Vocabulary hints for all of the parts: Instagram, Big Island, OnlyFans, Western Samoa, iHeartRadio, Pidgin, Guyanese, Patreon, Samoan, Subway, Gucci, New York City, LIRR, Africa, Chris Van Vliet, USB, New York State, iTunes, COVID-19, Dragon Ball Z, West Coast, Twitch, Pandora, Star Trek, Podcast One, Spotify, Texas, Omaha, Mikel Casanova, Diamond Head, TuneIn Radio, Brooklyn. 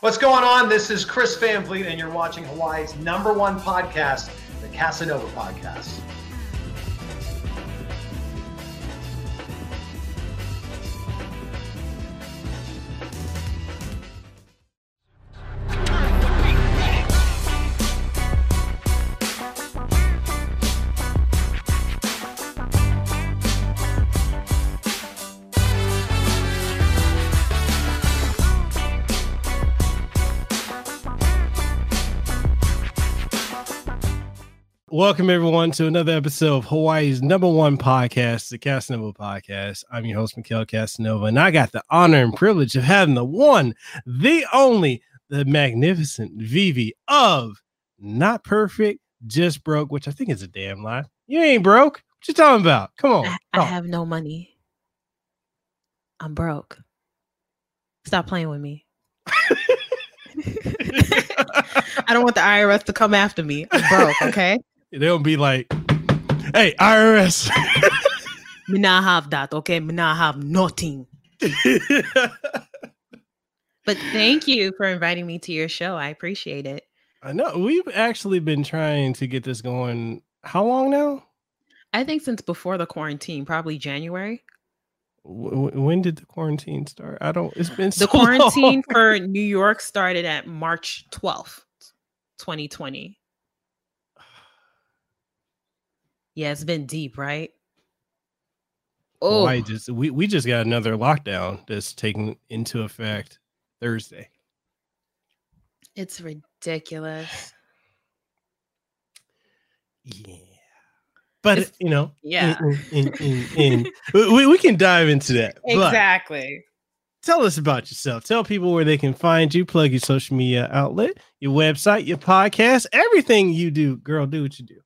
What's going on? This is Chris Van Vliet, and you're watching Hawaii's #1 podcast, the Casanova Podcast. Welcome, everyone, to another episode of Hawaii's #1 podcast, the Casanova Podcast. I'm your host, Mikel Casanova, and I got the honor and privilege of having the one, the only, the magnificent Vivi of Not Perfect, Just Broke, which I think is a damn lie. You ain't broke. What you talking about? Come on. I have no money. I'm broke. Stop playing with me. I don't want the IRS to come after me. I'm broke, okay? They'll be like, hey, IRS. Me not have that, okay? Me not have nothing. But thank you for inviting me to your show. I appreciate it. I know. We've actually been trying to get this going. How long now? I think since before the quarantine, probably January. When did the quarantine start? It's been so long. The quarantine for New York started at March 12th, 2020. Yeah, it's been deep, right? Oh, we just got another lockdown that's taking into effect Thursday. It's ridiculous. Yeah, but it's, you know, yeah, we can dive into that exactly. Tell us about yourself. Tell people where they can find you. Plug your social media outlet, your website, your podcast, everything you do. Girl, do what you do.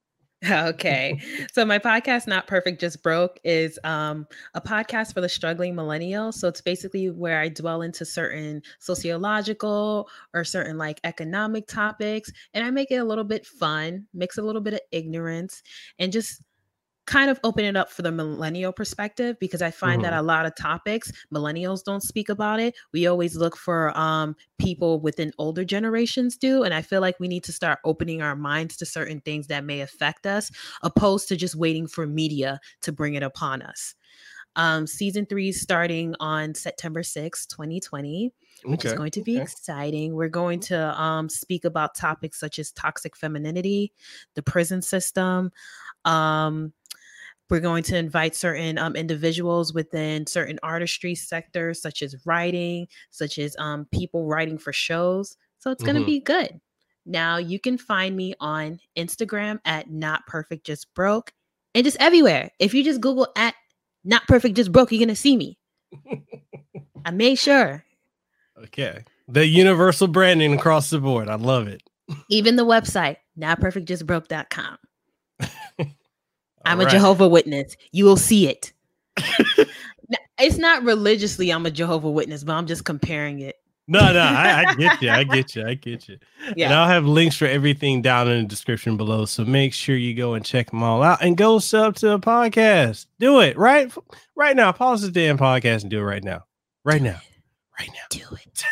Okay. So my podcast, Not Perfect, Just Broke, is a podcast for the struggling millennial. So it's basically where I dwell into certain sociological or certain like economic topics. And I make it a little bit fun, mix a little bit of ignorance, and just kind of open it up for the millennial perspective, because I find that a lot of topics, millennials don't speak about it. We always look for people within older generations do. And I feel like we need to start opening our minds to certain things that may affect us, opposed to just waiting for media to bring it upon us. Season 3 starting on September 6, 2020, which is going to be exciting. We're going to speak about topics such as toxic femininity, the prison system. We're going to invite certain individuals within certain artistry sectors, such as writing, such as people writing for shows. So it's going to be good. Now you can find me on Instagram at Not Perfect Just Broke, and just everywhere. If you just Google at Not Perfect Just Broke, you're going to see me. I made sure. Okay. The universal branding across the board. I love it. Even the website, notperfectjustbroke.com. I'm a Jehovah's witness. You will see it. It's not religiously I'm a Jehovah's witness, but I'm just comparing it. No, I get you. I get you. Yeah. And I'll have links for everything down in the description below. So make sure you go and check them all out and go sub to the podcast. Do it right now. Pause the damn podcast and do it right now. Right now. Do it.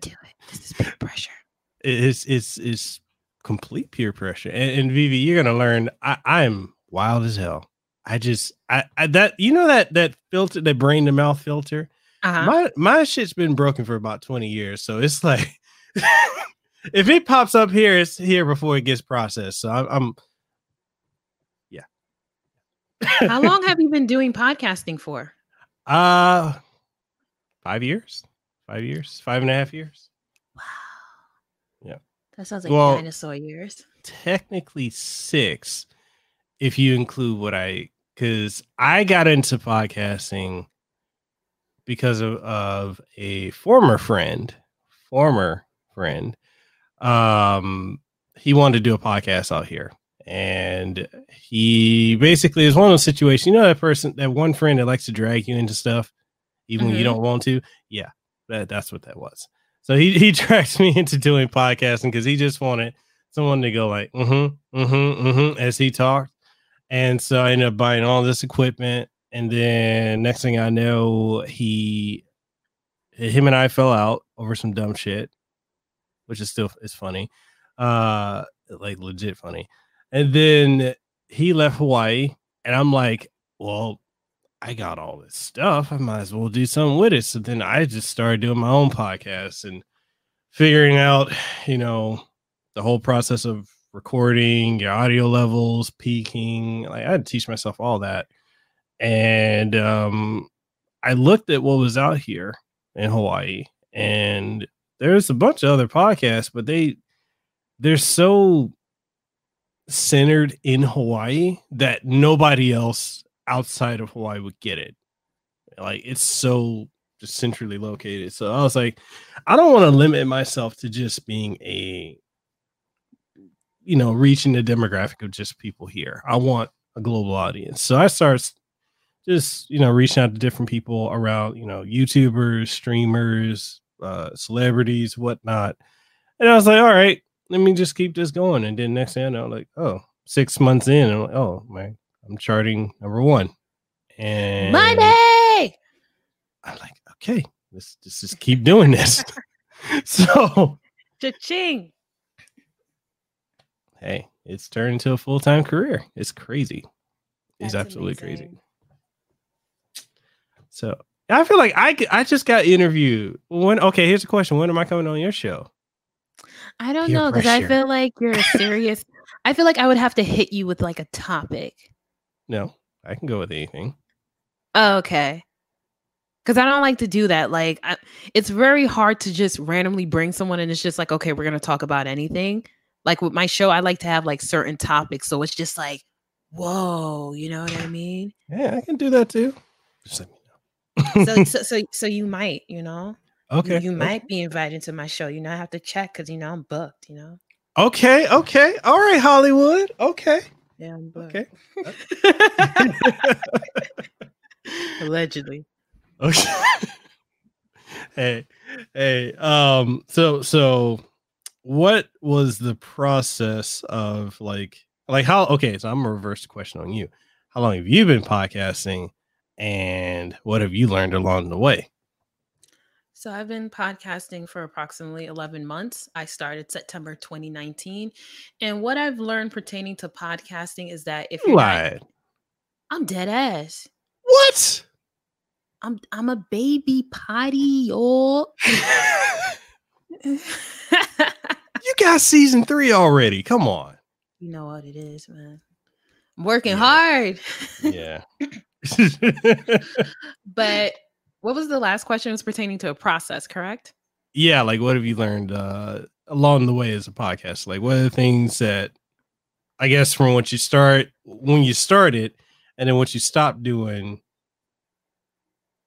Do it. This is peer pressure. It's complete peer pressure. And Vivi, you're gonna learn. I'm wild as hell. That filter, that brain to mouth filter. My shit's been broken for about 20 years, so it's like if it pops up here, it's here before it gets processed. So I'm yeah. How long have you been doing podcasting for? 5 and a half years. Wow. Yeah. That sounds like dinosaur years. Technically 6, if you include because I got into podcasting because of a former friend. He wanted to do a podcast out here, and he basically is one of those situations. You know that person, that one friend that likes to drag you into stuff, even when you don't want to. Yeah, that's what that was. So he dragged me into doing podcasting because he just wanted someone to go like, as he talked. And so I ended up buying all this equipment. And then next thing I know, he him and I fell out over some dumb shit, which is still, it's funny, like legit funny. And then he left Hawaii, and I'm like, well, I got all this stuff, I might as well do something with it. So then I just started doing my own podcast and figuring out, you know, the whole process of recording, your audio levels, peaking. Like, I had to teach myself all that. And I looked at what was out here in Hawaii, and there's a bunch of other podcasts, but they're so centered in Hawaii that nobody else outside of Hawaii would get it. Like, it's so just centrally located. So I was like, I don't want to limit myself to just being a, you know, reaching the demographic of just people here. I want a global audience. So I started just, you know, reaching out to different people around, you know, YouTubers, streamers, celebrities, whatnot. And I was like, all right, let me just keep this going. And then next thing I know, like, oh, 6 months in, I'm like, oh man, I'm charting #1. And money! I'm like, okay, let's just keep doing this. So cha-ching. Hey, it's turned into a full-time career. It's crazy. It's absolutely amazing. Crazy. So I feel like I just got interviewed. When, okay, here's the question. When am I coming on your show? I don't know, because I feel like you're serious. I feel like I would have to hit you with like a topic. No, I can go with anything. Oh, okay. Because I don't like to do that. Like, it's very hard to just randomly bring someone and it's just like, okay, we're going to talk about anything. Like with my show, I like to have like certain topics. So it's just like, whoa, you know what I mean? Yeah, I can do that too. Just let me know. So you might, you know? Okay. You might be invited to my show. You know, I have to check because, you know, I'm booked, you know? Okay, okay. All right, Hollywood. Okay. Yeah, I'm booked. Okay. Allegedly. Okay. Hey. So what was the process of like how, okay, so I'm gonna reverse the question on you. How long have you been podcasting and what have you learned along the way? So I've been podcasting for approximately 11 months. I started September 2019. And what I've learned pertaining to podcasting is that if you lied, I'm dead ass. What? I'm a baby potty, y'all. You got season 3 already. Come on. You know what it is, man. I'm working hard. Yeah. But what was the last question? It was pertaining to a process, correct? Yeah. Like, what have you learned along the way as a podcast? Like, what are the things that, I guess, from what you start, when you started, and then what you stopped doing?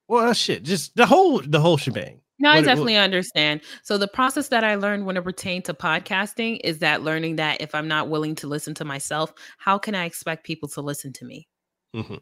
Well, shit, just the whole shebang. No, I definitely understand. So the process that I learned when it pertained to podcasting is that learning that if I'm not willing to listen to myself, how can I expect people to listen to me? Mm-hmm.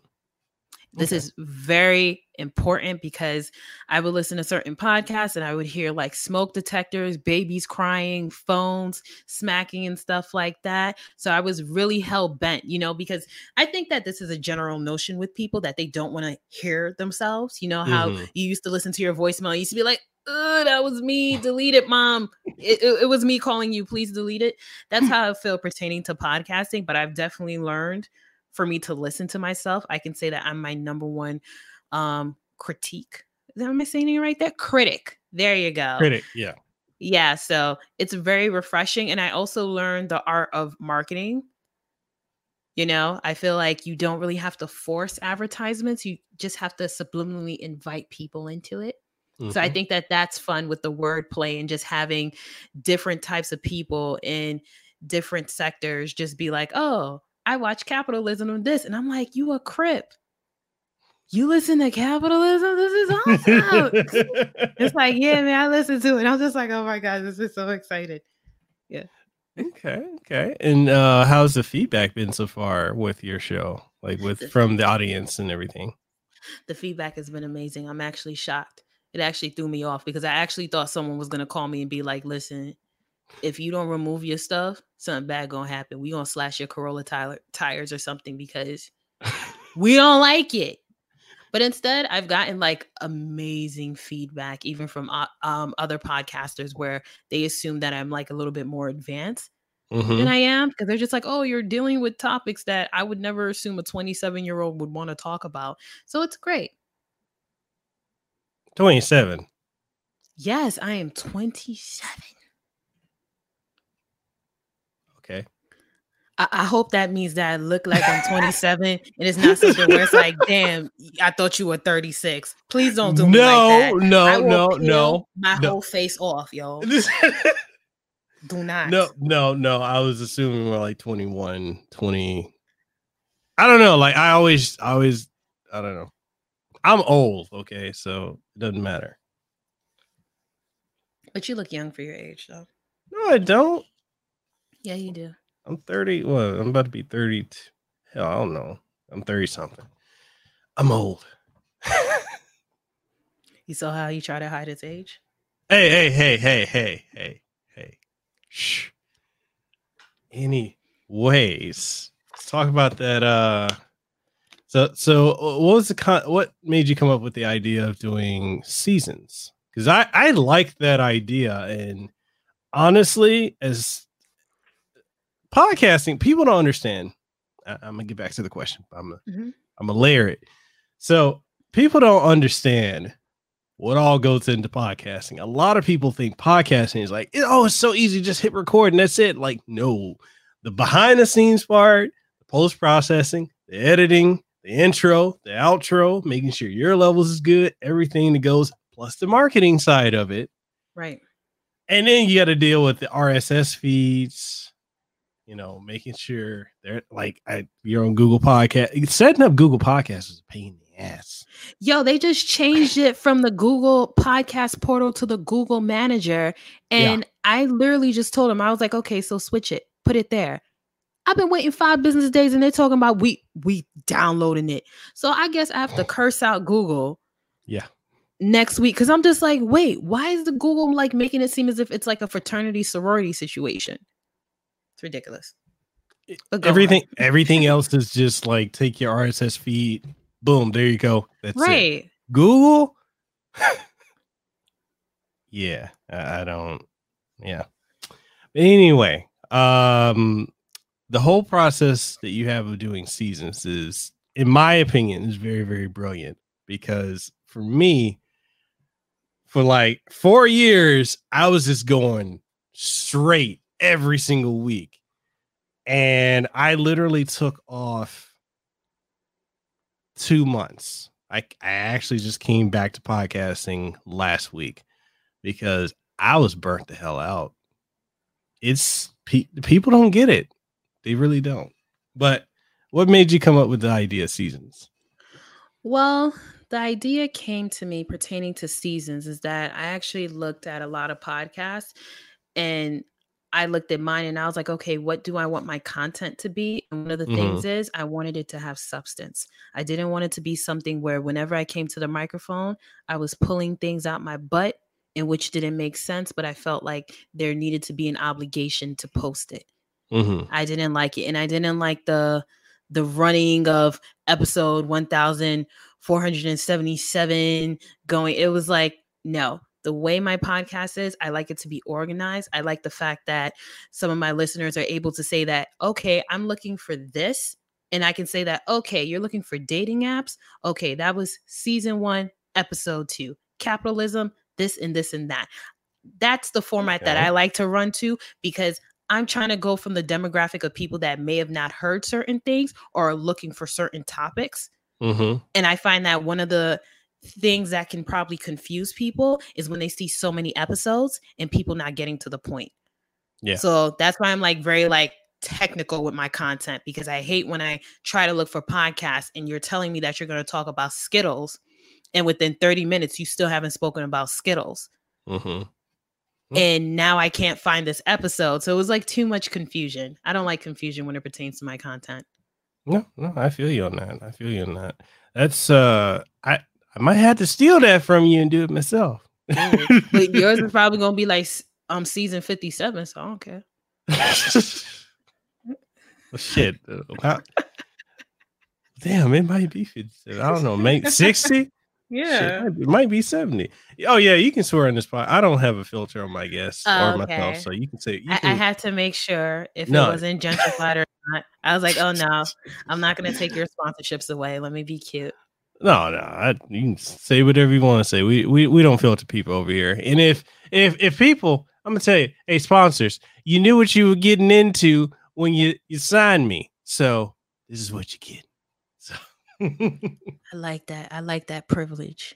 This is very important because I would listen to certain podcasts and I would hear like smoke detectors, babies crying, phones smacking and stuff like that. So I was really hell bent, you know, because I think that this is a general notion with people that they don't want to hear themselves. You know how you used to listen to your voicemail. You used to be like, oh, that was me. Delete it, mom. It was me calling you. Please delete it. That's how I feel pertaining to podcasting. But I've definitely learned for me to listen to myself. I can say that I'm my #1 critique. Am I saying it right there? Critic. There you go. Critic. Yeah. Yeah. So it's very refreshing. And I also learned the art of marketing. You know, I feel like you don't really have to force advertisements. You just have to subliminally invite people into it. So I think that that's fun with the wordplay and just having different types of people in different sectors just be like, oh, I watch capitalism on this. And I'm like, you a Crip. You listen to capitalism? This is awesome. It's like, yeah, man, I listen to it. I'm just like, oh my God, this is so excited. Yeah. Okay. And how's the feedback been so far with your show? Like from the audience and everything? The feedback has been amazing. I'm actually shocked. It actually threw me off because I actually thought someone was going to call me and be like, listen, if you don't remove your stuff, something bad going to happen. We going to slash your Corolla tires or something because we don't like it. But instead, I've gotten like amazing feedback, even from other podcasters, where they assume that I'm like a little bit more advanced than I am, because they're just like, oh, you're dealing with topics that I would never assume a 27-year-old would want to talk about. So it's great. 27. Yes, I am 27. Okay. I hope that means that I look like I'm 27 and it's not something where it's like, damn, I thought you were 36. Please don't do me like that. No, I will peel my whole face off, yo. Do not. No. I was assuming we're like 21, 20. I don't know. Like I always, I don't know. I'm old. Okay. So it doesn't matter. But you look young for your age though. No, I don't. Yeah, you do. I'm 30. Well, I'm about to be 30. Hell, I don't know. I'm 30 something. I'm old. You saw how he tried to hide his age? Hey. Shh. Anyways, let's talk about that. So what was what made you come up with the idea of doing seasons? Because I like that idea, and honestly, as podcasting, people don't understand. I'm gonna get back to the question. I'm gonna layer it. So people don't understand what all goes into podcasting. A lot of people think podcasting is like, oh, it's so easy, just hit record and that's it. Like, no, the behind the scenes part, the post processing, the editing, the intro, the outro, making sure your levels is good, everything that goes, plus the marketing side of it. Right. And then you got to deal with the RSS feeds. You know, making sure they're like you're on Google Podcast. Setting up Google Podcasts is a pain in the ass. Yo, they just changed it from the Google Podcast portal to the Google Manager. And yeah. I literally just told them, I was like, okay, so switch it, put it there. I've been waiting 5 business days and they're talking about we downloading it. So I guess I have to curse out Google. Yeah. Next week, because I'm just like, wait, why is the Google like making it seem as if it's like a fraternity sorority situation? Ridiculous. Everything else is just like, take your RSS feed, boom, there you go. That's right. It. Google. Yeah, I don't. Yeah. But anyway, the whole process that you have of doing seasons is, in my opinion, is very, very brilliant, because for me, for like 4 years, I was just going straight every single week. And I literally took off 2 months. I actually just came back to podcasting last week because I was burnt the hell out. It's people don't get it. They really don't. But what made you come up with the idea of seasons? Well, the idea came to me pertaining to seasons is that I actually looked at a lot of podcasts, and I looked at mine and I was like, okay, what do I want my content to be? And one of the things is I wanted it to have substance. I didn't want it to be something where whenever I came to the microphone, I was pulling things out my butt, and which didn't make sense, but I felt like there needed to be an obligation to post it. I didn't like it. And I didn't like the running of episode 1477 going. It was like, no. The way my podcast is, I like it to be organized. I like the fact that some of my listeners are able to say that, okay, I'm looking for this. And I can say that, okay, you're looking for dating apps. Okay, that was season 1, episode 2, capitalism, this and this and that. That's the format that I like to run to, because I'm trying to go from the demographic of people that may have not heard certain things or are looking for certain topics. And I find that one of the things that can probably confuse people is when they see so many episodes and people not getting to the point. Yeah. So that's why I'm like very like technical with my content, because I hate when I try to look for podcasts and you're telling me that you're going to talk about Skittles, and within 30 minutes, you still haven't spoken about Skittles. And now I can't find this episode. So it was like too much confusion. I don't like confusion when it pertains to my content. No, I feel you on that. That's I might have to steal that from you and do it myself. But yours is probably going to be like season 57, so I don't care. Well, shit. Damn, it might be 57. I don't know, mate. 60? Yeah. Shit, it might be 70. Oh, yeah, you can swear on this pod. I don't have a filter on my guests or myself, so you can say. I had to make sure if it wasn't gentrified or not. I was like, oh, no, I'm not going to take your sponsorships away. Let me be cute. No, you can say whatever you want to say. We don't filter people over here. And if people, I'm going to tell you, hey, sponsors, you knew what you were getting into when you signed me. So this is what you get. So. I like that. I like that privilege.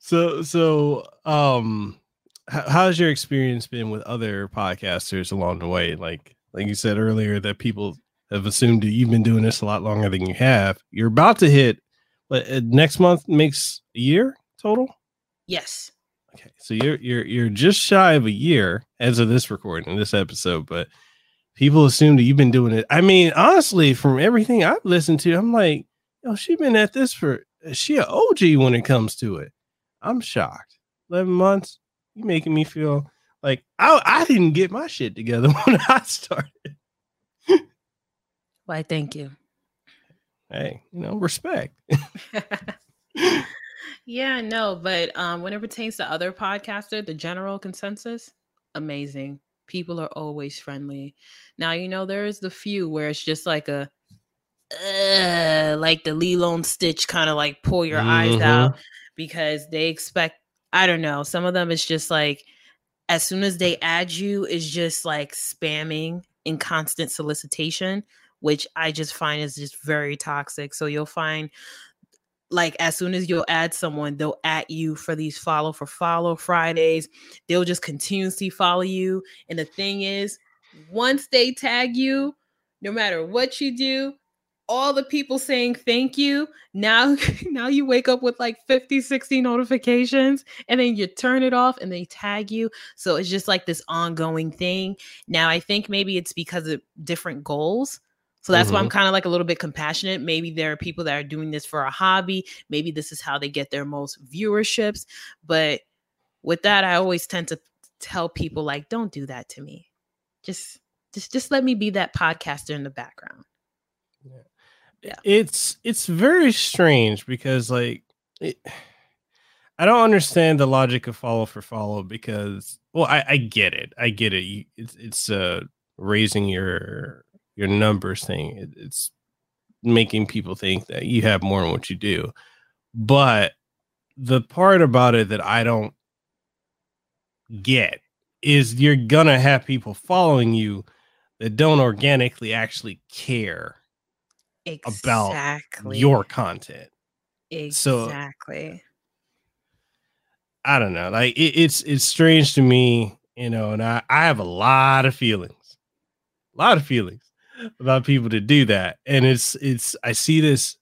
So, how's your experience been with other podcasters along the way? Like you said earlier, that people have assumed that you've been doing this a lot longer than you have. You're about to hit, but next month makes a year total. Yes. Okay, so you're just shy of a year as of this recording, this episode, but people assume that you've been doing it. I mean, honestly, from everything I've listened to, I'm like, yo, she's been at this for, she an OG when it comes to it. I'm shocked. 11 months, you making me feel like I didn't get my shit together when I started. Why, thank you. Hey, respect. Yeah, no, but when it pertains to other podcasters, the general consensus, amazing. People are always friendly. Now, there is the few where it's just like a, like the Lilo and Stitch kind of like pull your eyes out because they expect, I don't know, some of them is just like, as soon as they add you, it's just like spamming and constant solicitation, which I just find is just very toxic. So you'll find like as soon as you'll add someone, they'll at you for these follow Fridays. They'll just continuously follow you. And the thing is, once they tag you, no matter what you do, all the people saying thank you. Now you wake up with like 50, 60 notifications and then you turn it off and they tag you. So it's just like this ongoing thing. Now, I think maybe it's because of different goals. So that's why I'm kind of like a little bit compassionate. Maybe there are people that are doing this for a hobby. Maybe this is how they get their most viewerships. But with that, I always tend to tell people like, don't do that to me. Just let me be that podcaster in the background. Yeah. It's very strange because like I don't understand the logic of follow for follow because I get it. It's raising your numbers thing. It's making people think that you have more than what you do. But the part about it that I don't get is you're going to have people following you that don't organically actually care about your content. Exactly. So, I don't know. Like it's strange to me, and I have a lot of feelings. About people to do that, and it's I see this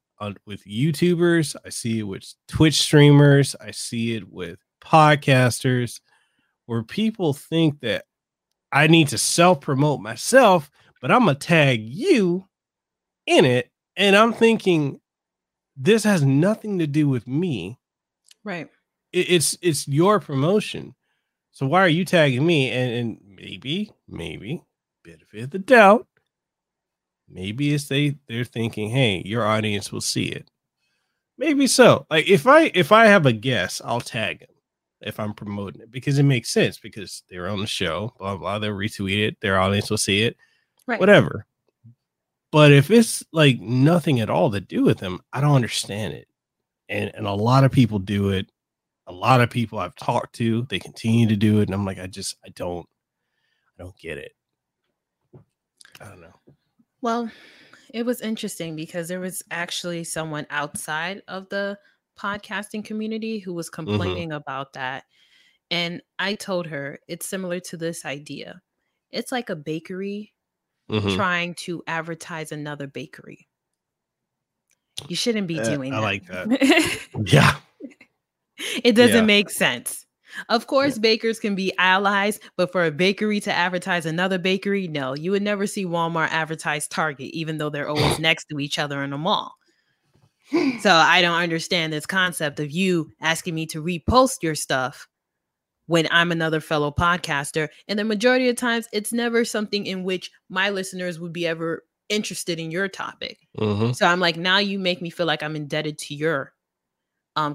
with YouTubers, I see it with Twitch streamers, I see it with podcasters, where people think that I need to self-promote myself, but I'm gonna tag you in it, and I'm thinking this has nothing to do with me, right? It's your promotion, so why are you tagging me? And maybe benefit of the doubt. Maybe it's they're thinking, hey, your audience will see it. Maybe so. Like if I have a guest, I'll tag them if I'm promoting it because it makes sense because they're on the show, blah, blah, they'll retweet it. Their audience will see it, right? Whatever. But if it's like nothing at all to do with them, I don't understand it. And a lot of people do it. A lot of people I've talked to, they continue to do it. And I'm like, I don't get it. I don't know. Well, it was interesting because there was actually someone outside of the podcasting community who was complaining about that. And I told her it's similar to this idea. It's like a bakery trying to advertise another bakery. You shouldn't be doing that. I like that. Yeah. It doesn't make sense. Of course, bakers can be allies, but for a bakery to advertise another bakery, no, you would never see Walmart advertise Target, even though they're always next to each other in the mall. So I don't understand this concept of you asking me to repost your stuff when I'm another fellow podcaster. And the majority of times, it's never something in which my listeners would be ever interested in your topic. Mm-hmm. So I'm like, now you make me feel like I'm indebted to your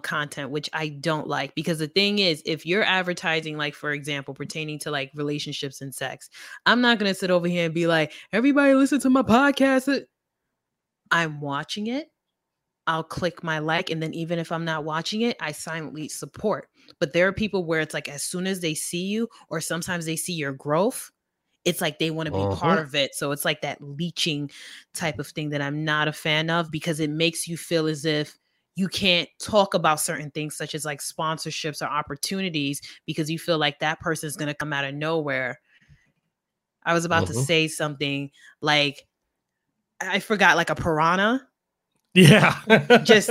content, which I don't like, because the thing is, if you're advertising, like for example, pertaining to like relationships and sex, I'm not going to sit over here and be like, everybody listen to my podcast. I'm watching it. I'll click my like. And then even if I'm not watching it, I silently support. But there are people where it's like, as soon as they see you, or sometimes they see your growth, it's like they want to be part of it. So it's like that leeching type of thing that I'm not a fan of, because it makes you feel as if you can't talk about certain things, such as like sponsorships or opportunities, because you feel like that person is going to come out of nowhere. I was about to say something like, I forgot, like a piranha. Yeah. Just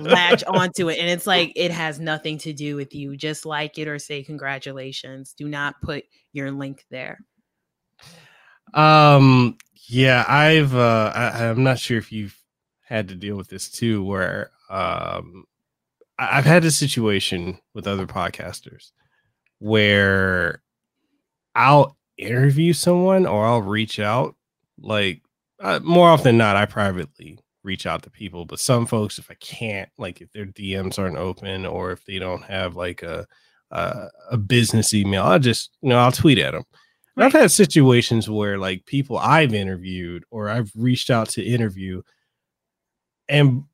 latch onto it. And it's like, it has nothing to do with you. Just like it or say congratulations. Do not put your link there. Yeah, I'm not sure if you've had to deal with this too, where I've had a situation with other podcasters where I'll interview someone or I'll reach out. Like more often than not, I privately reach out to people, but some folks, if I can't, like if their DMs aren't open or if they don't have like a business email, I'll just, I'll tweet at them. Right. I've had situations where like people I've interviewed or I've reached out to interview, and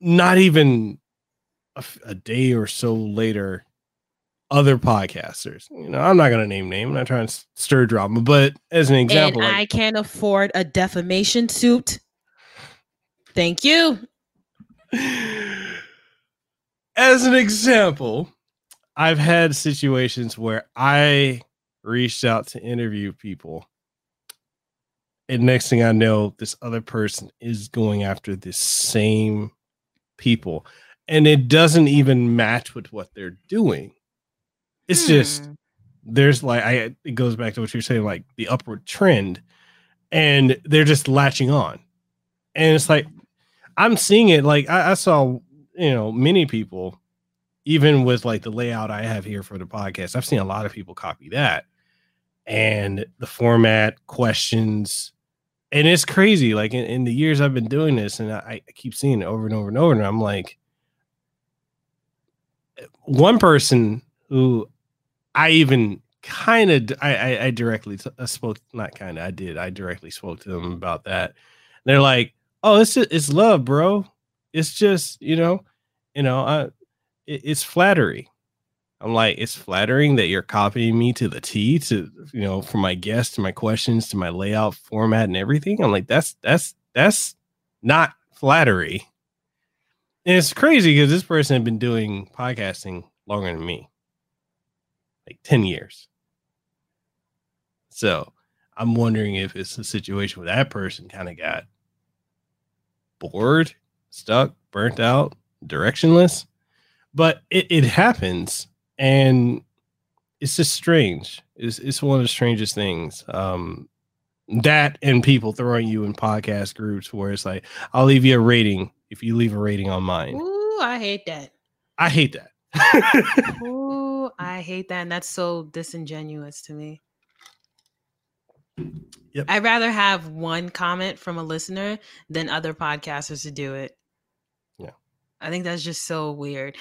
not even a day or so later, other podcasters, I'm not going to name names, I'm not trying to stir drama, but as an example, and I can't afford a defamation suit. Thank you. As an example, I've had situations where I reached out to interview people, and next thing I know, this other person is going after the same people, and it doesn't even match with what they're doing. It's just, there's like, it goes back to what you're saying, like the upward trend, and they're just latching on. And it's like, I'm seeing it. Like I saw, many people, even with like the layout I have here for the podcast, I've seen a lot of people copy that and the format, questions. And it's crazy. Like in the years I've been doing this, and I keep seeing it over and over and over. And I'm like, one person who I even kind of, I directly spoke, not kind of, I did. I directly spoke to them about that. They're like, oh, it's love, bro. It's just, it's flattery. I'm like, it's flattering that you're copying me to the T, to, from my guests, to my questions, to my layout, format, and everything. I'm like, that's not flattery. And it's crazy because this person had been doing podcasting longer than me, like 10 years. So I'm wondering if it's a situation where that person kind of got bored, stuck, burnt out, directionless, but it happens, and it's just strange. It's one of the strangest things. That and people throwing you in podcast groups where it's like, I'll leave you a rating if you leave a rating on mine. Ooh, I hate that. I hate that. Ooh, I hate that, and that's so disingenuous to me. Yep. I'd rather have one comment from a listener than other podcasters to do it. Yeah, I think that's just so weird.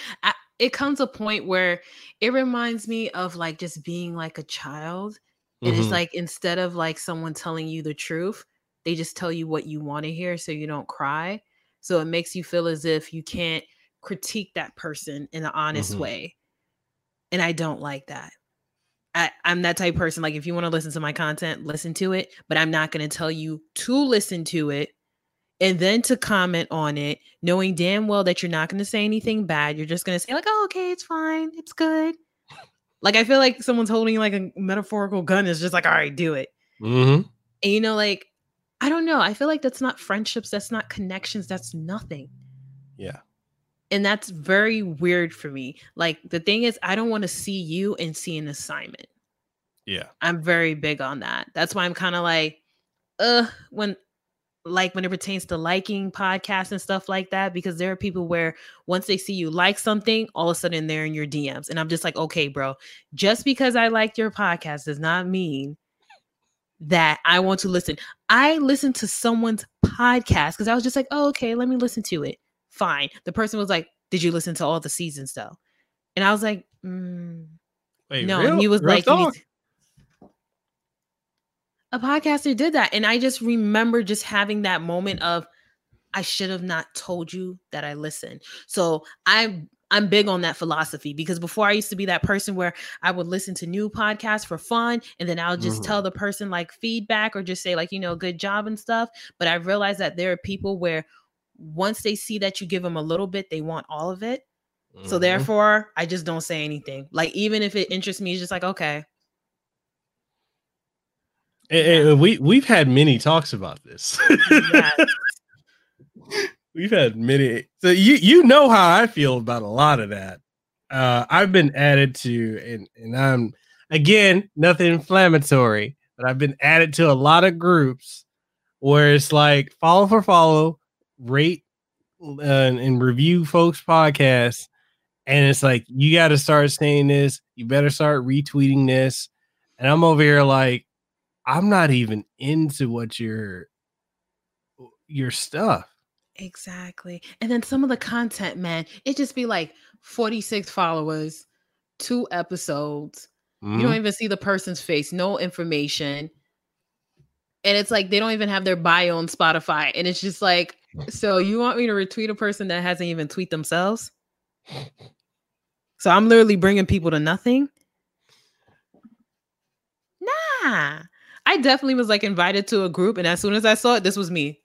It comes a point where it reminds me of like just being like a child. And it's like, instead of like someone telling you the truth, they just tell you what you want to hear so you don't cry. So it makes you feel as if you can't critique that person in an honest way. And I don't like that. I'm that type of person. Like, if you want to listen to my content, listen to it, but I'm not going to tell you to listen to it and then to comment on it, knowing damn well that you're not going to say anything bad. You're just going to say like, oh, okay, it's fine. It's good. Like, I feel like someone's holding like a metaphorical gun. It's just like, all right, do it. And like, I don't know. I feel like that's not friendships. That's not connections. That's nothing. Yeah. And that's very weird for me. Like, the thing is, I don't want to see you and see an assignment. Yeah. I'm very big on that. That's why I'm kind of like, when it pertains to liking podcasts and stuff like that, because there are people where once they see you like something, all of a sudden they're in your DMs. And I'm just like, okay, bro, just because I liked your podcast does not mean that I want to listen. I listened to someone's podcast because I was just like, oh, okay, let me listen to it. Fine. The person was like, did you listen to all the seasons though? And I was like, wait, no. Real? And he was real like, a podcaster did that. And I just remember just having that moment of, I should have not told you that I listened. So I'm big on that philosophy, because before I used to be that person where I would listen to new podcasts for fun. And then I'll just tell the person like feedback or just say like, you know, good job and stuff. But I realized that there are people where once they see that you give them a little bit, they want all of it. Mm-hmm. So therefore I just don't say anything. Like, even if it interests me, it's just like, okay. And we've had many talks about this. Yes. We've had many. So you know how I feel about a lot of that. I've been added to, and I'm, again, nothing inflammatory, but I've been added to a lot of groups where it's like follow for follow, rate and review folks' podcasts. And it's like, you got to start saying this. You better start retweeting this. And I'm over here like, I'm not even into what your stuff. Exactly. And then some of the content, man, it just be like 46 followers, 2 episodes. Mm-hmm. You don't even see the person's face, no information. And it's like, they don't even have their bio on Spotify. And it's just like, so you want me to retweet a person that hasn't even tweet themselves? So I'm literally bringing people to nothing. Nah, I definitely was like invited to a group. And as soon as I saw it, this was me.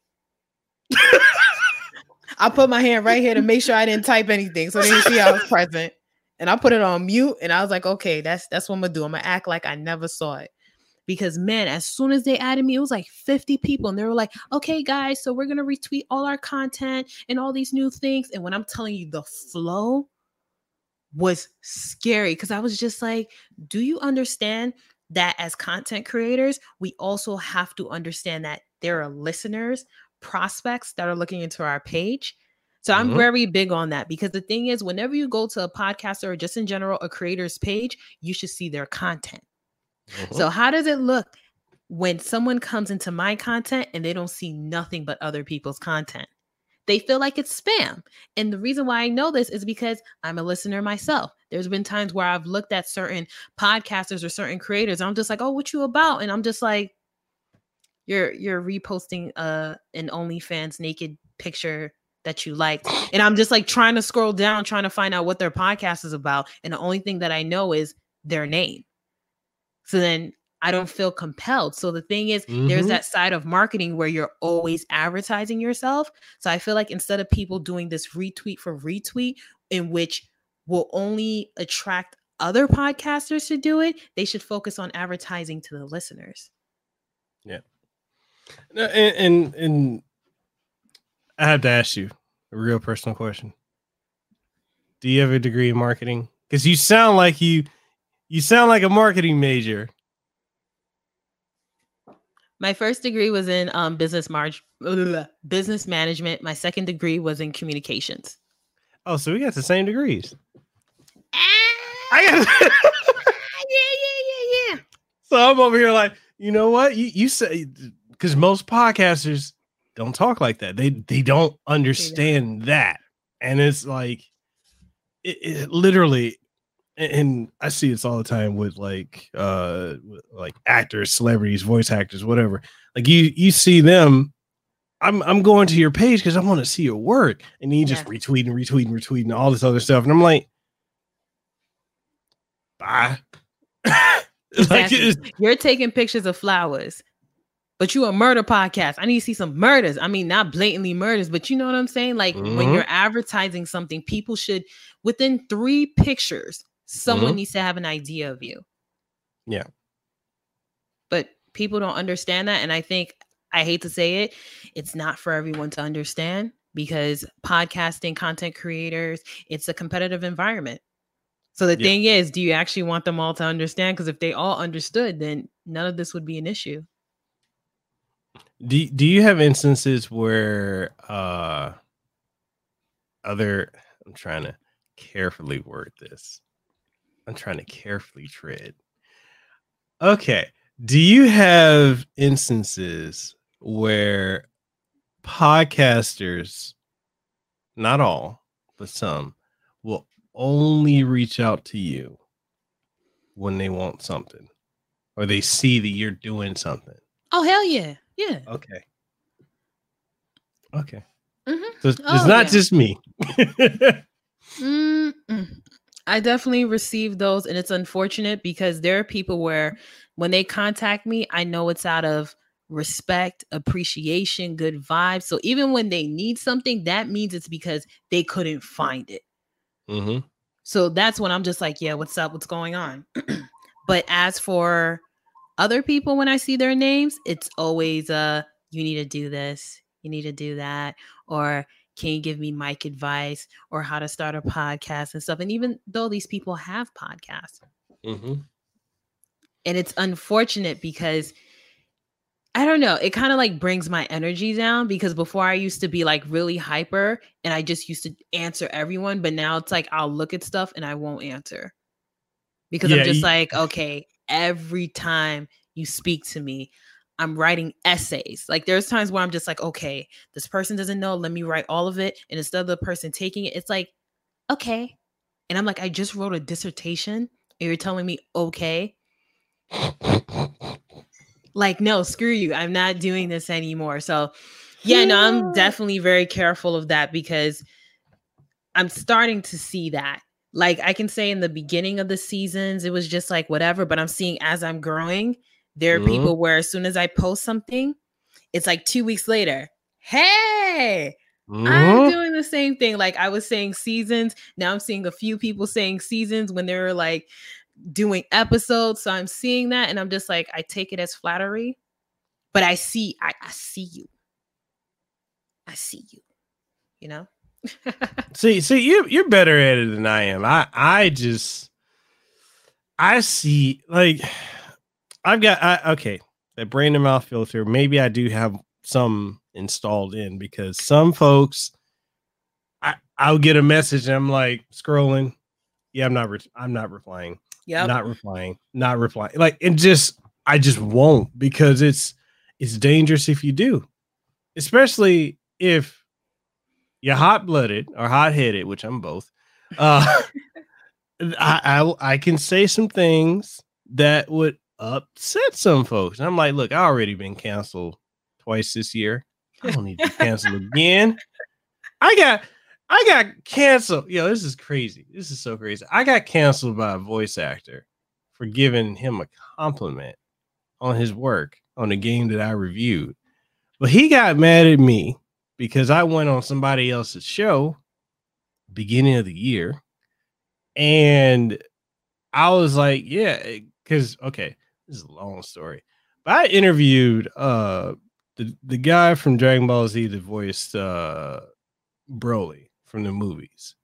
I put my hand right here to make sure I didn't type anything, so they didn't see I was present. And I put it on mute, and I was like, okay, that's what I'm going to do. I'm going to act like I never saw it. Because, man, as soon as they added me, it was like 50 people. And they were like, okay, guys, so we're going to retweet all our content and all these new things. And when I'm telling you, the flow was scary, because I was just like, do you understand that as content creators, we also have to understand that there are listeners, prospects that are looking into our page. So I'm very big on that, because the thing is, whenever you go to a podcaster or just in general a creator's page, you should see their content. So how does it look when someone comes into my content and they don't see nothing but other people's content? They feel like it's spam. And the reason why I know this is because I'm a listener myself. There's been times where I've looked at certain podcasters or certain creators. I'm just like, oh, what you about? And I'm just like, You're reposting an OnlyFans naked picture that you liked. And I'm just like trying to scroll down, trying to find out what their podcast is about. And the only thing that I know is their name. So then I don't feel compelled. So the thing is, there's that side of marketing where you're always advertising yourself. So I feel like instead of people doing this retweet for retweet, in which will only attract other podcasters to do it, they should focus on advertising to the listeners. Yeah. And I have to ask you a real personal question. Do you have a degree in marketing? Because you sound like you sound like a marketing major. My first degree was in business management. My second degree was in communications. Oh, so we got the same degrees. Yeah. So I'm over here like, you know what? You say. Because most podcasters don't talk like that. They don't understand that. And it's like, it literally, and I see this all the time with like actors, celebrities, voice actors, whatever. Like you see them, I'm going to your page because I want to see your work. And you just retweet and all this other stuff. And I'm like, bye. Exactly. Like, you're taking pictures of flowers. But you a murder podcast. I need to see some murders. I mean, not blatantly murders, but you know what I'm saying? Like when you're advertising something, people should, within 3 pictures, someone needs to have an idea of you. Yeah. But people don't understand that. And I think, I hate to say it, it's not for everyone to understand, because podcasting, content creators, it's a competitive environment. So the thing is, do you actually want them all to understand? Because if they all understood, then none of this would be an issue. Do you have instances where I'm trying to carefully word this. I'm trying to carefully tread. Okay. Do you have instances where podcasters, not all, but some, will only reach out to you when they want something or they see that you're doing something? Oh, hell yeah. Yeah. Okay. Okay. Mm-hmm. So it's not just me. I definitely receive those, and it's unfortunate because there are people where when they contact me, I know it's out of respect, appreciation, good vibes. So even when they need something, that means it's because they couldn't find it. Mm-hmm. So that's when I'm just like, yeah, what's up? What's going on? But as for other people, when I see their names, it's always, you need to do this. You need to do that. Or can you give me mic advice or how to start a podcast and stuff? And even though these people have podcasts, mm-hmm. and it's unfortunate because I don't know, it kind of like brings my energy down because before I used to be like really hyper and I just used to answer everyone. But now it's like, I'll look at stuff and I won't answer because I'm just like, okay, every time you speak to me, I'm writing essays. Like there's times where I'm just like, okay, this person doesn't know. Let me write all of it. And instead of the person taking it, it's like, okay. And I'm like, I just wrote a dissertation and you're telling me, okay. Like, no, screw you. I'm not doing this anymore. So yeah, no, I'm definitely very careful of that because I'm starting to see that. Like I can say in the beginning of the seasons, it was just like whatever, but I'm seeing as I'm growing, there are mm-hmm. people where as soon as I post something, it's like 2 weeks later. Hey, mm-hmm. I'm doing the same thing. Like I was saying seasons. Now I'm seeing a few people saying seasons when they're like doing episodes. So I'm seeing that. And I'm just like, I take it as flattery. But I see you, you know? see, you're better at it than I am. I see like... that brain and mouth filter. Maybe I do have some installed in because some folks, I'll get a message and I'm like scrolling. Yeah, I'm not replying. Yeah, not replying. Like, and I just won't because it's dangerous if you do, especially if you're hot blooded or hot headed, which I'm both. I can say some things that would upset some folks. And I'm like, look, I already been canceled twice this year. I don't need to be canceled again. I got canceled. Yo, this is crazy. This is so crazy. I got canceled by a voice actor for giving him a compliment on his work on a game that I reviewed. But he got mad at me because I went on somebody else's show beginning of the year. And I was like, yeah, because, okay, this is a long story, but I interviewed the guy from Dragon Ball Z that voiced Broly from the movies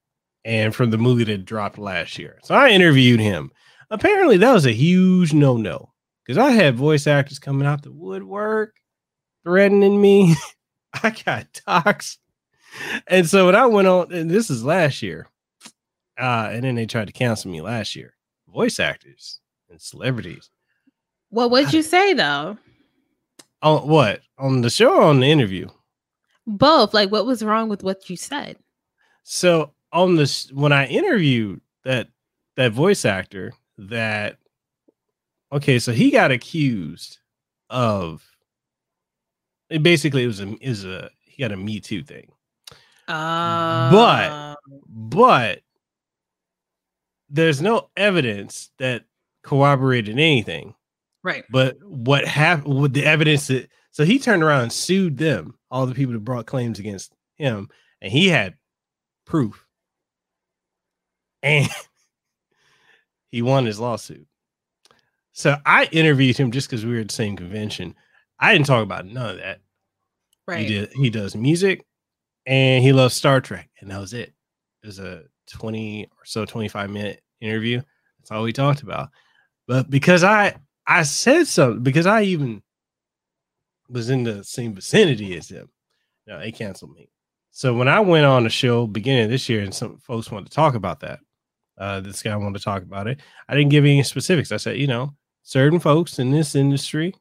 and from the movie that dropped last year. So I interviewed him. Apparently, that was a huge no-no because I had voice actors coming out the woodwork threatening me. I got doxxed. And so when I went on, and this is last year, and then they tried to cancel me last year. Voice actors and celebrities. Well, what'd you say though? On what? On the show or on the interview? Both. Like, what was wrong with what you said? So on this, when I interviewed that voice actor, so he got accused of it. Basically, he got a Me Too thing. But there's no evidence that corroborated anything, right? But what happened with the evidence that, so he turned around and sued them, all the people that brought claims against him, and he had proof and he won his lawsuit. So I interviewed him just because we were at the same convention. I didn't talk about none of that, right? He does music and he loves Star Trek, and that was it. It was a 20 or so 25-minute interview. That's all we talked about. But because I said something, because I even was in the same vicinity as him, no, they canceled me. So when I went on a show beginning of this year, and some folks wanted to talk about that, this guy wanted to talk about it, I didn't give any specifics. I said, Certain folks in this industry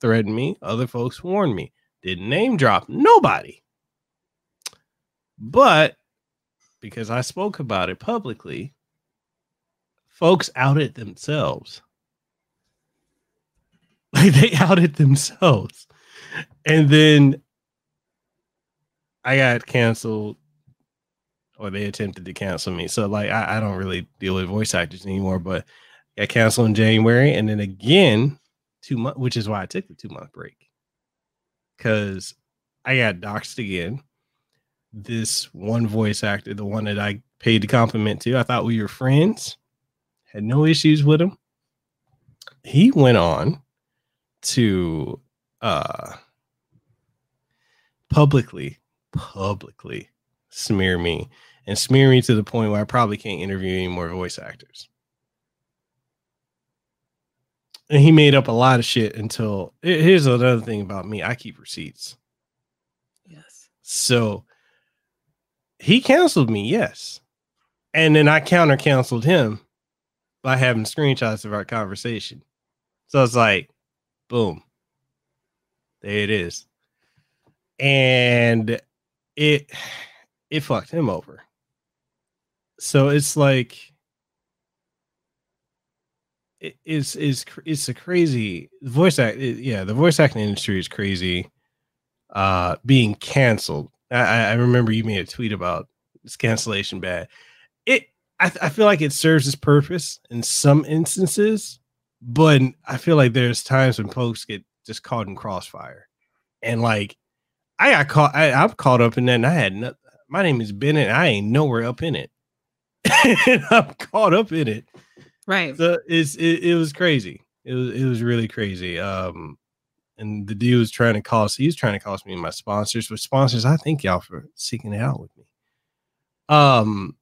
threatened me. Other folks warned me. Didn't name drop nobody. But because I spoke about it publicly, folks outed themselves. Like, they outed themselves. And then I got canceled, or they attempted to cancel me. So, like, I don't really deal with voice actors anymore, but I got canceled in January. And then again, 2 months, which is why I took the 2 month break. Because I got doxxed again. This one voice actor, the one that I paid the compliment to, I thought we were friends, had no issues with him. He went on to publicly smear me, and smear me to the point where I probably can't interview any more voice actors. And he made up a lot of shit until, here's another thing about me. I keep receipts. Yes. So he canceled me. Yes. And then I counter canceled him by having screenshots of our conversation. So it's like, boom, there it is. And it fucked him over. So it's like, it's a crazy voice act. Yeah. The voice acting industry is crazy. Being canceled. I remember you made a tweet about this cancellation bad. I feel like it serves its purpose in some instances, but I feel like there's times when folks get just caught in crossfire. And like, I got caught. I'm caught up in that, and I had nothing. My name is Bennett. I ain't nowhere up in it. And I'm caught up in it. Right. So it was crazy. It was really crazy. And the dude was trying to cost. He was trying to cost me my sponsors. With sponsors, I thank y'all for seeking it out with me.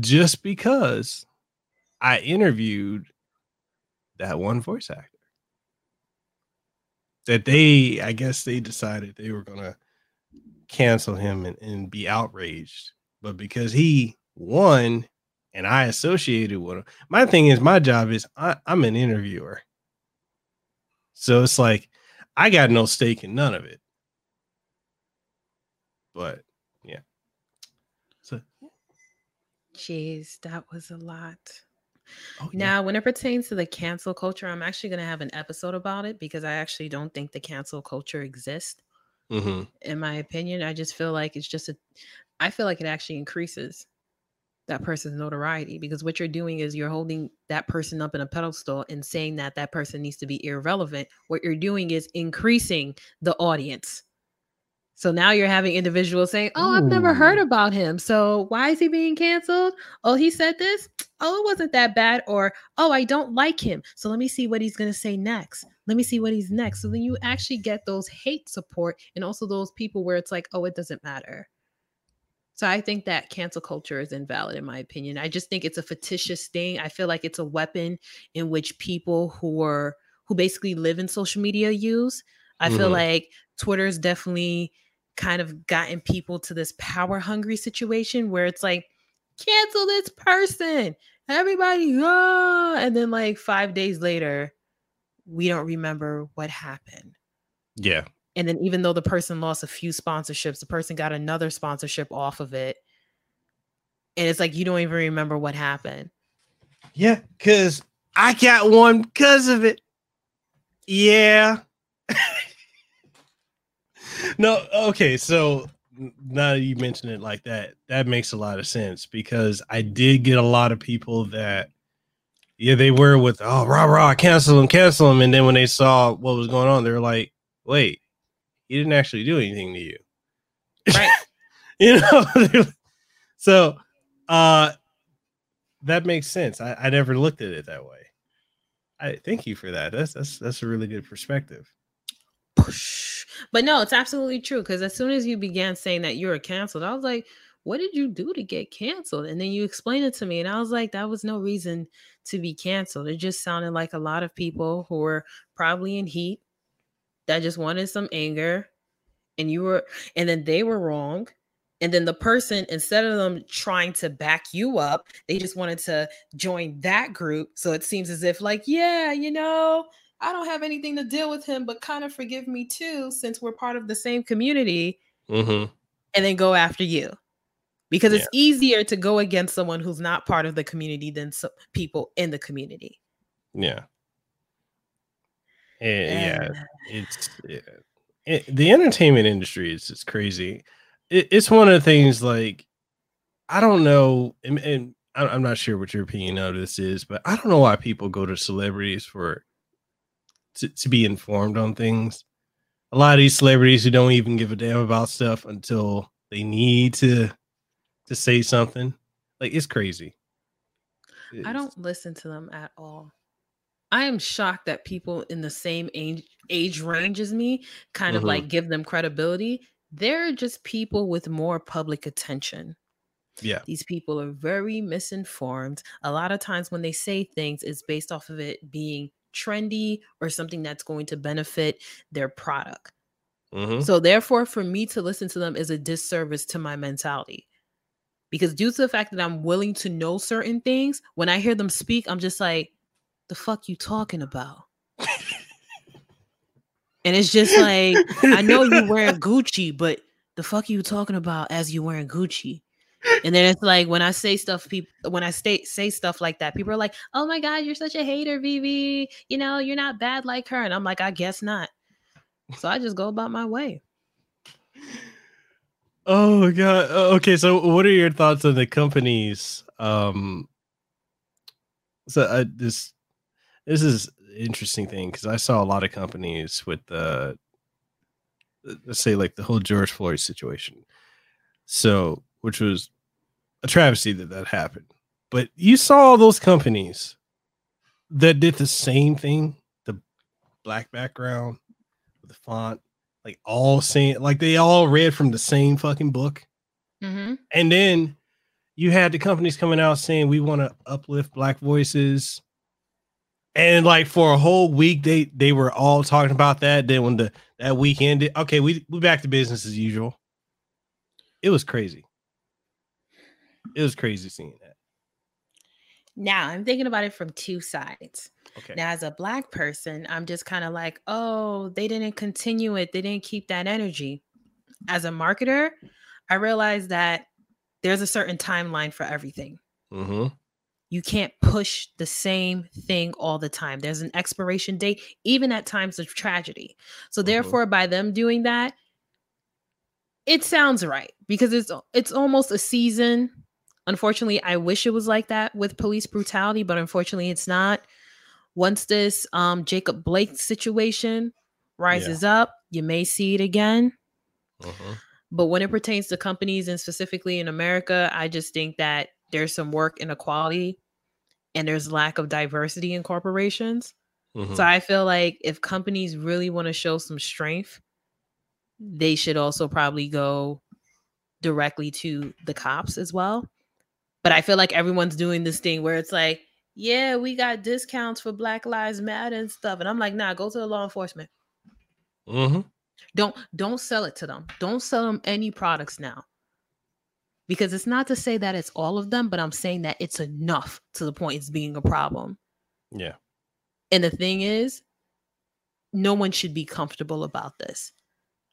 Just because I interviewed that one voice actor that they, I guess they decided they were going to cancel him and be outraged. But because he won and I associated with him, my thing is, my job is I'm an interviewer. So it's like, I got no stake in none of it. But yeah. So. Jeez, that was a lot. Oh, yeah. Now, when it pertains to the cancel culture, I'm actually going to have an episode about it, because I actually don't think the cancel culture exists. Mm-hmm. In my opinion, I just feel like it's just I feel like it actually increases that person's notoriety, because what you're doing is you're holding that person up in a pedestal and saying that that person needs to be irrelevant. What you're doing is increasing the audience. So now you're having individuals saying, oh, I've never heard about him. So why is he being canceled? Oh, he said this. Oh, it wasn't that bad. Or, oh, I don't like him. So let me see what he's going to say next. Let me see what he's next. So then you actually get those hate support, and also those people where it's like, oh, it doesn't matter. So I think that cancel culture is invalid, in my opinion. I just think it's a fictitious thing. I feel like it's a weapon in which people who basically live in social media use. I feel like Twitter's definitely kind of gotten people to this power hungry situation where it's like, cancel this person, everybody go, and then like 5 days later we don't remember what happened. Yeah. And then even though the person lost a few sponsorships, the person got another sponsorship off of it, and it's like you don't even remember what happened. Yeah, because I got one because of it. Yeah. No, okay, so now that you mention it like that, that makes a lot of sense, because I did get a lot of people that, yeah, they were with, oh, rah, cancel them, and then when they saw what was going on, they were like, wait, he didn't actually do anything to you. Right. You know? So that makes sense. I never looked at it that way. I thank you for that. That's a really good perspective. But no, it's absolutely true, because as soon as you began saying that you were canceled, I was like, what did you do to get canceled? And then you explained it to me, and I was like, that was no reason to be canceled. It just sounded like a lot of people who were probably in heat that just wanted some anger, and then they were wrong, And then the person, instead of them trying to back you up, they just wanted to join that group. So it seems as if like, yeah, you know, I don't have anything to deal with him, but kind of forgive me too, since we're part of the same community. Mm-hmm. And then go after you. Because it's easier to go against someone who's not part of the community than some people in the community. Yeah. The entertainment industry is just crazy. It's one of the things, like, I don't know, and I'm not sure what your opinion of this is, but I don't know why people go to celebrities to be informed on things. A lot of these celebrities who don't even give a damn about stuff until they need to say something. Like, it's crazy. I don't listen to them at all. I am shocked that people in the same age range as me kind of like give them credibility. They're just people with more public attention. Yeah. These people are very misinformed. A lot of times when they say things, it's based off of it being trendy or something that's going to benefit their product. Mm-hmm. So therefore, for me to listen to them is a disservice to my mentality. Because due to the fact that I'm willing to know certain things, when I hear them speak, I'm just like, the fuck you talking about? And it's just like, I know you wearing Gucci, but the fuck you talking about as you wearing Gucci? And then it's like, when I say stuff, when I say stuff like that, people are like, oh my God, you're such a hater, Vivi. You know, you're not bad like her. And I'm like, I guess not. So I just go about my way. Oh God. Okay. So what are your thoughts on the companies? This is an interesting thing, because I saw a lot of companies with let's say like the whole George Floyd situation. So, which was a travesty that happened. But you saw those companies that did the same thing, the black background, the font, like all saying, like they all read from the same fucking book. Mm-hmm. And then you had the companies coming out saying, we want to uplift black voices. And like for a whole week, they were all talking about that. Then when that week ended, okay, we back to business as usual. It was crazy. It was crazy seeing that. Now I'm thinking about it from two sides. Okay. Now as a black person, I'm just kind of like, oh, they didn't continue it. They didn't keep that energy. As a marketer, I realized that there's a certain timeline for everything. Mm-hmm. You can't push the same thing all the time. There's an expiration date, even at times of tragedy. So therefore, by them doing that, it sounds right, because it's almost a season. Unfortunately, I wish it was like that with police brutality, but unfortunately, it's not. Once this Jacob Blake situation rises up, you may see it again. Uh-huh. But when it pertains to companies, and specifically in America, I just think that there's some work inequality and there's lack of diversity in corporations. Mm-hmm. So I feel like if companies really want to show some strength, they should also probably go directly to the cops as well. But I feel like everyone's doing this thing where it's like, yeah, we got discounts for Black Lives Matter and stuff. And I'm like, nah, go to the law enforcement. Mm-hmm. Don't sell it to them. Don't sell them any products now. Because it's not to say that it's all of them, but I'm saying that it's enough to the point it's being a problem. Yeah. And the thing is, no one should be comfortable about this.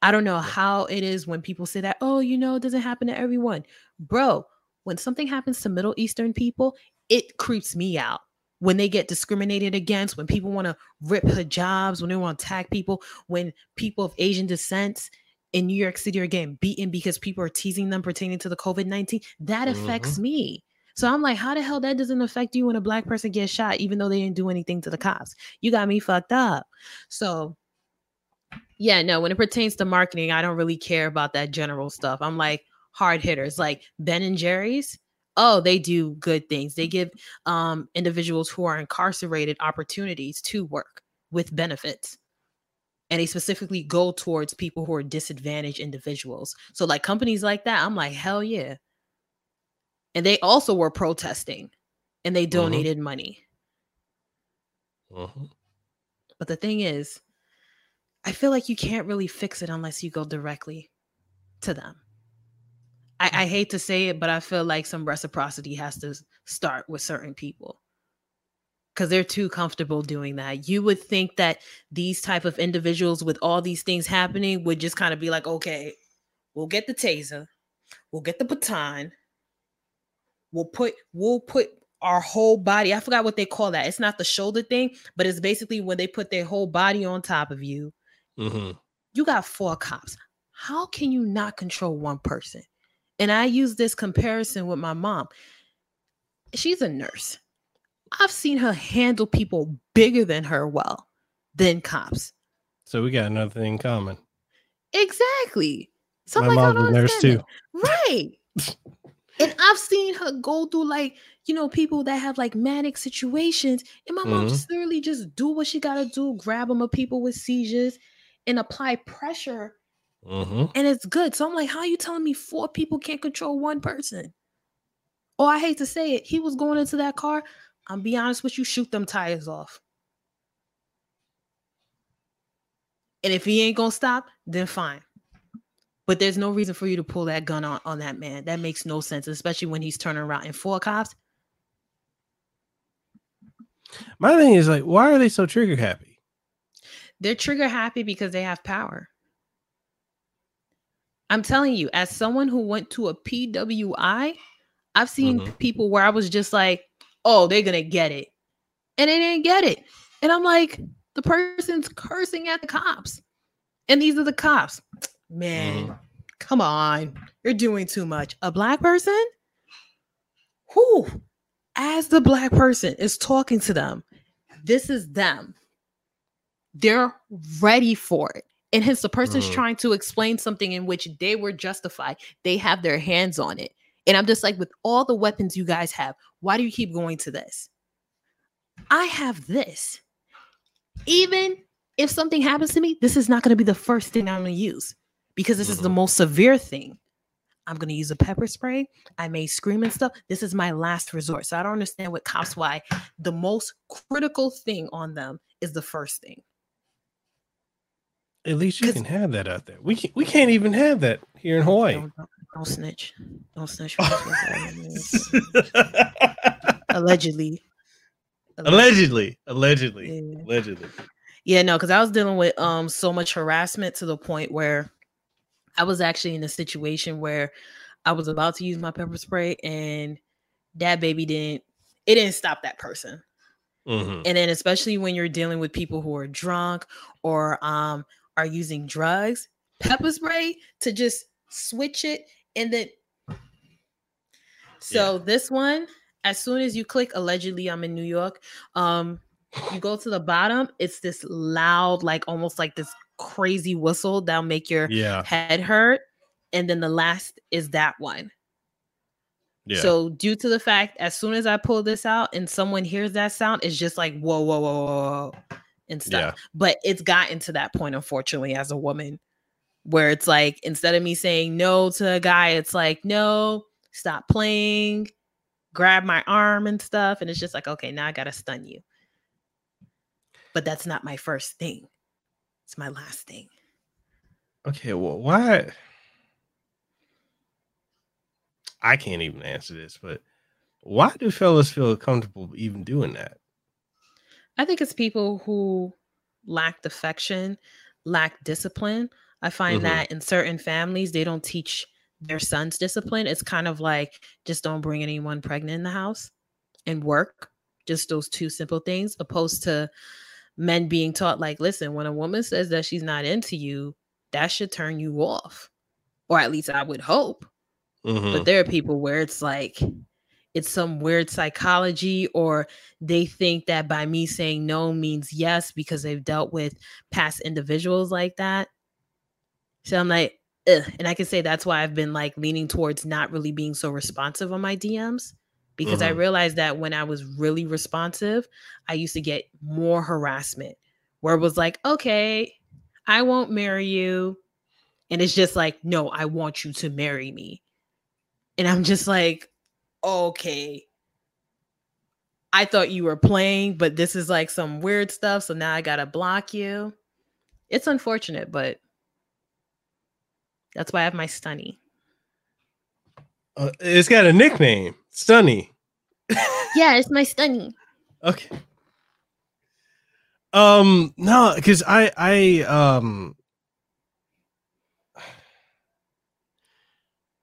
I don't know how it is when people say that, oh, you know, it doesn't happen to everyone. Bro, when something happens to Middle Eastern people, it creeps me out. When they get discriminated against, when people want to rip hijabs, when they want to tag people, when people of Asian descent in New York City are getting beaten because people are teasing them pertaining to the COVID-19, that affects me. So I'm like, how the hell that doesn't affect you when a black person gets shot, even though they didn't do anything to the cops? You got me fucked up. So yeah, no, when it pertains to marketing, I don't really care about that general stuff. I'm like hard hitters, like Ben and Jerry's. Oh, they do good things. They give individuals who are incarcerated opportunities to work with benefits. And they specifically go towards people who are disadvantaged individuals. So like companies like that, I'm like, hell yeah. And they also were protesting and they donated money. But the thing is, I feel like you can't really fix it unless you go directly to them. I hate to say it, but I feel like some reciprocity has to start with certain people because they're too comfortable doing that. You would think that these type of individuals with all these things happening would just kind of be like, okay, we'll get the taser, we'll get the baton, we'll put our whole body. I forgot what they call that. It's not the shoulder thing, but it's basically when they put their whole body on top of you. Mm-hmm. You got 4 cops. How can you not control one person? And I use this comparison with my mom. She's a nurse. I've seen her handle people bigger than her well, than cops. So we got another thing in common. Exactly. So my mom's a nurse too. Right. And I've seen her go through people that have manic situations. And my mom just literally just do what she got to do, grab them up people with seizures and apply pressure. Mm-hmm. And it's good. So I'm like, how are you telling me 4 people can't control one person? Oh, I hate to say it. He was going into that car. I'm be honest with you, shoot them tires off. And if he ain't going to stop, then fine. But there's no reason for you to pull that gun on that man. That makes no sense, especially when he's turning around and 4 cops. My thing is why are they so trigger happy? They're trigger happy because they have power. I'm telling you, as someone who went to a PWI, I've seen people where I was just like, oh, they're going to get it. And they didn't get it. And I'm like, the person's cursing at the cops. And these are the cops. Man, come on. You're doing too much. A black person who, as the black person is talking to them, this is them. They're ready for it. And hence the person's trying to explain something in which they were justified. They have their hands on it. And I'm just like, with all the weapons you guys have, why do you keep going to this? I have this. Even if something happens to me, this is not going to be the first thing I'm going to use because this is the most severe thing. I'm going to use a pepper spray. I may scream and stuff. This is my last resort. So I don't understand what cops, why the most critical thing on them is the first thing. At least you can have that out there. We can't even have that here in Hawaii. Don't snitch. Don't snitch. Allegedly. Yeah, no, because I was dealing with so much harassment to the point where I was actually in a situation where I was about to use my pepper spray and that baby didn't stop that person. Mm-hmm. And then especially when you're dealing with people who are drunk or are using drugs, pepper spray to just switch it. And then, This one, as soon as you click, allegedly I'm in New York, you go to the bottom. It's this loud, almost like this crazy whistle that'll make your head hurt. And then the last is that one. Yeah. So due to the fact, as soon as I pull this out and someone hears that sound, it's just like, whoa, whoa, whoa, whoa, whoa and stuff. Yeah. But it's gotten to that point, unfortunately, as a woman, where it's like, instead of me saying no to a guy, it's like, no, stop playing, grab my arm and stuff. And it's just like, okay, now I got to stun you. But that's not my first thing. It's my last thing. Okay, well, why? I can't even answer this, but why do fellas feel comfortable even doing that? I think it's people who lacked affection, lack discipline. I find that in certain families, they don't teach their sons discipline. It's kind of like, just don't bring anyone pregnant in the house and work. Just those two simple things, opposed to men being taught, listen, when a woman says that she's not into you, that should turn you off. Or at least I would hope. Mm-hmm. But there are people where it's like, it's some weird psychology, or they think that by me saying no means yes, because they've dealt with past individuals like that. So I'm like, ugh. And I can say that's why I've been leaning towards not really being so responsive on my DMs, because I realized that when I was really responsive, I used to get more harassment where it was like, okay, I won't marry you. And it's just like, no, I want you to marry me. And I'm just like, okay, I thought you were playing, but this is some weird stuff. So now I got to block you. It's unfortunate, but that's why I have my stunny. It's got a nickname, Stunny. Yeah, it's my Stunny. Okay. No, because I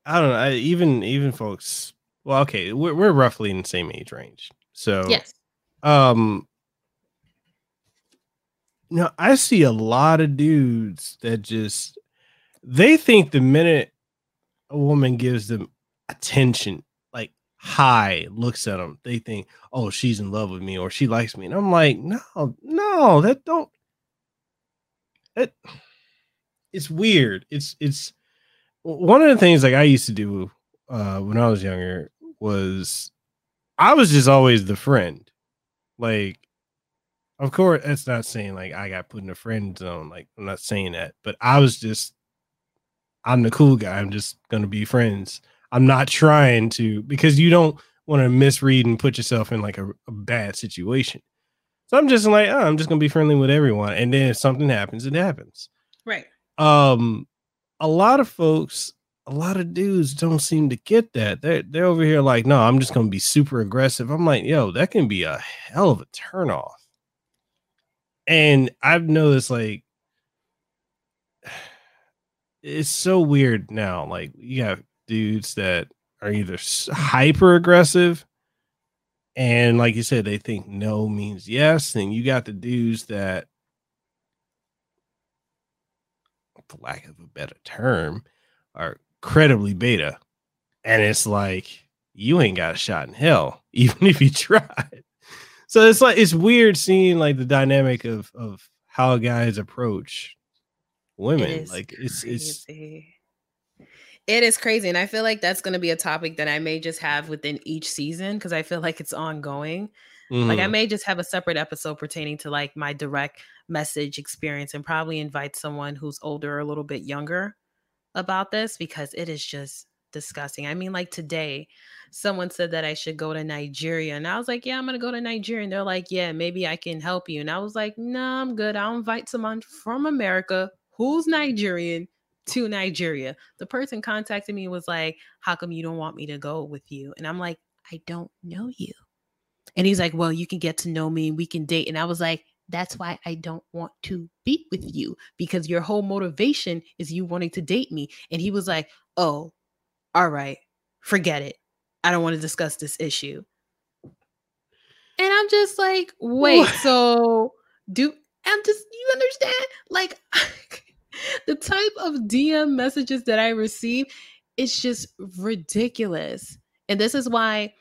don't know. Even folks. Well, okay, we're roughly in the same age range. So yes. Now I see a lot of dudes that just they think the minute a woman gives them attention, like high looks at them, they think, oh, she's in love with me or she likes me. And I'm like, no, it's weird. It's one of the things like I used to do when I was younger was I was just always the friend. Like, of course, that's not saying like I got put in a friend zone. Like, I'm not saying that, but I was just, I'm the cool guy. I'm just going to be friends. I'm not trying to, because you don't want to misread and put yourself in like a bad situation. So I'm just like, oh, I'm just going to be friendly with everyone. And then if something happens, it happens. Right. A lot of folks, a lot of dudes don't seem to get that. They're over here like, no, I'm just going to be super aggressive. I'm like, yo, that can be a hell of a turnoff. And I've noticed like, it's so weird now. Like you have dudes that are either hyper aggressive, and like you said, they think no means yes. And you got the dudes that, for lack of a better term, are incredibly beta. And it's like, you ain't got a shot in hell, even if you tried. So it's like, it's weird seeing like the dynamic of how guys approach women. It is crazy. And I feel like that's going to be a topic that I may just have within each season, because I feel like it's ongoing. Mm-hmm. Like I may just have a separate episode pertaining to like my direct message experience, and probably invite someone who's older or a little bit younger about this, because it is just disgusting. I mean, like today, someone said that I should go to Nigeria, and I was like, yeah, I'm gonna go to Nigeria. And they're like, yeah, maybe I can help you. And I was like, no, I'm good. I'll invite someone from America who's Nigerian to Nigeria. The person contacted me and was like, how come you don't want me to go with you? And I'm like, I don't know you. And he's like, well, you can get to know me, we can date. And I was like, that's why I don't want to be with you, because your whole motivation is you wanting to date me. And he was like, oh, all right, forget it. I don't want to discuss this issue. And I'm just like, wait, what? You understand? Like the type of DM messages that I receive, it's just ridiculous. And this is why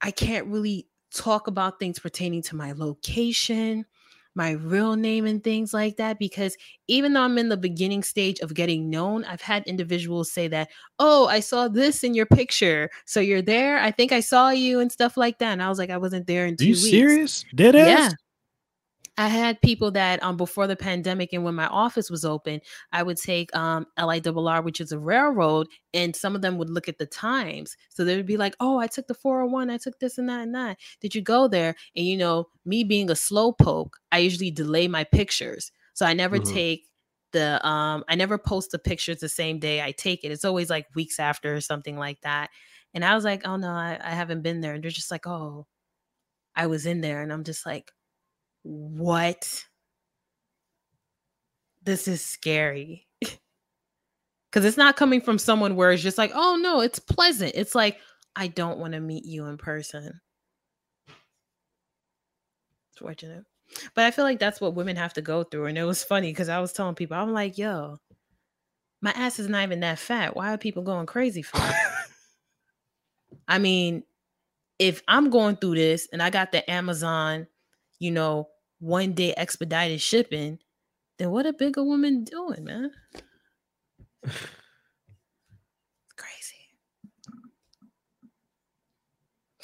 I can't really talk about things pertaining to my location, my real name, and things like that, because even though I'm in the beginning stage of getting known, I've had individuals say that, oh, I saw this in your picture, so you're there, I think I saw you, and stuff like that. And I was like, I wasn't there in 2 weeks. Are you serious? Deadass? Yeah. I had people that before the pandemic and when my office was open, I would take LIRR, which is a railroad, and some of them would look at the times. So they would be like, oh, I took the 401. I took this and that and that. Did you go there? And, you know, me being a slowpoke, I usually delay my pictures. So I never take the I never post the pictures the same day I take it. It's always like weeks after or something like that. And I was like, oh, no, I haven't been there. And they're just like, oh, I was in there. And I'm just like, what? This is scary. Because it's not coming from someone where it's just like, oh, no, it's pleasant. It's like, I don't want to meet you in person. It's fortunate. But I feel like that's what women have to go through. And it was funny because I was telling people, I'm like, yo, my ass is not even that fat. Why are people going crazy for it? I mean, if I'm going through this and I got the Amazon, you know, 1 day expedited shipping, then what a bigger woman doing, man? Crazy.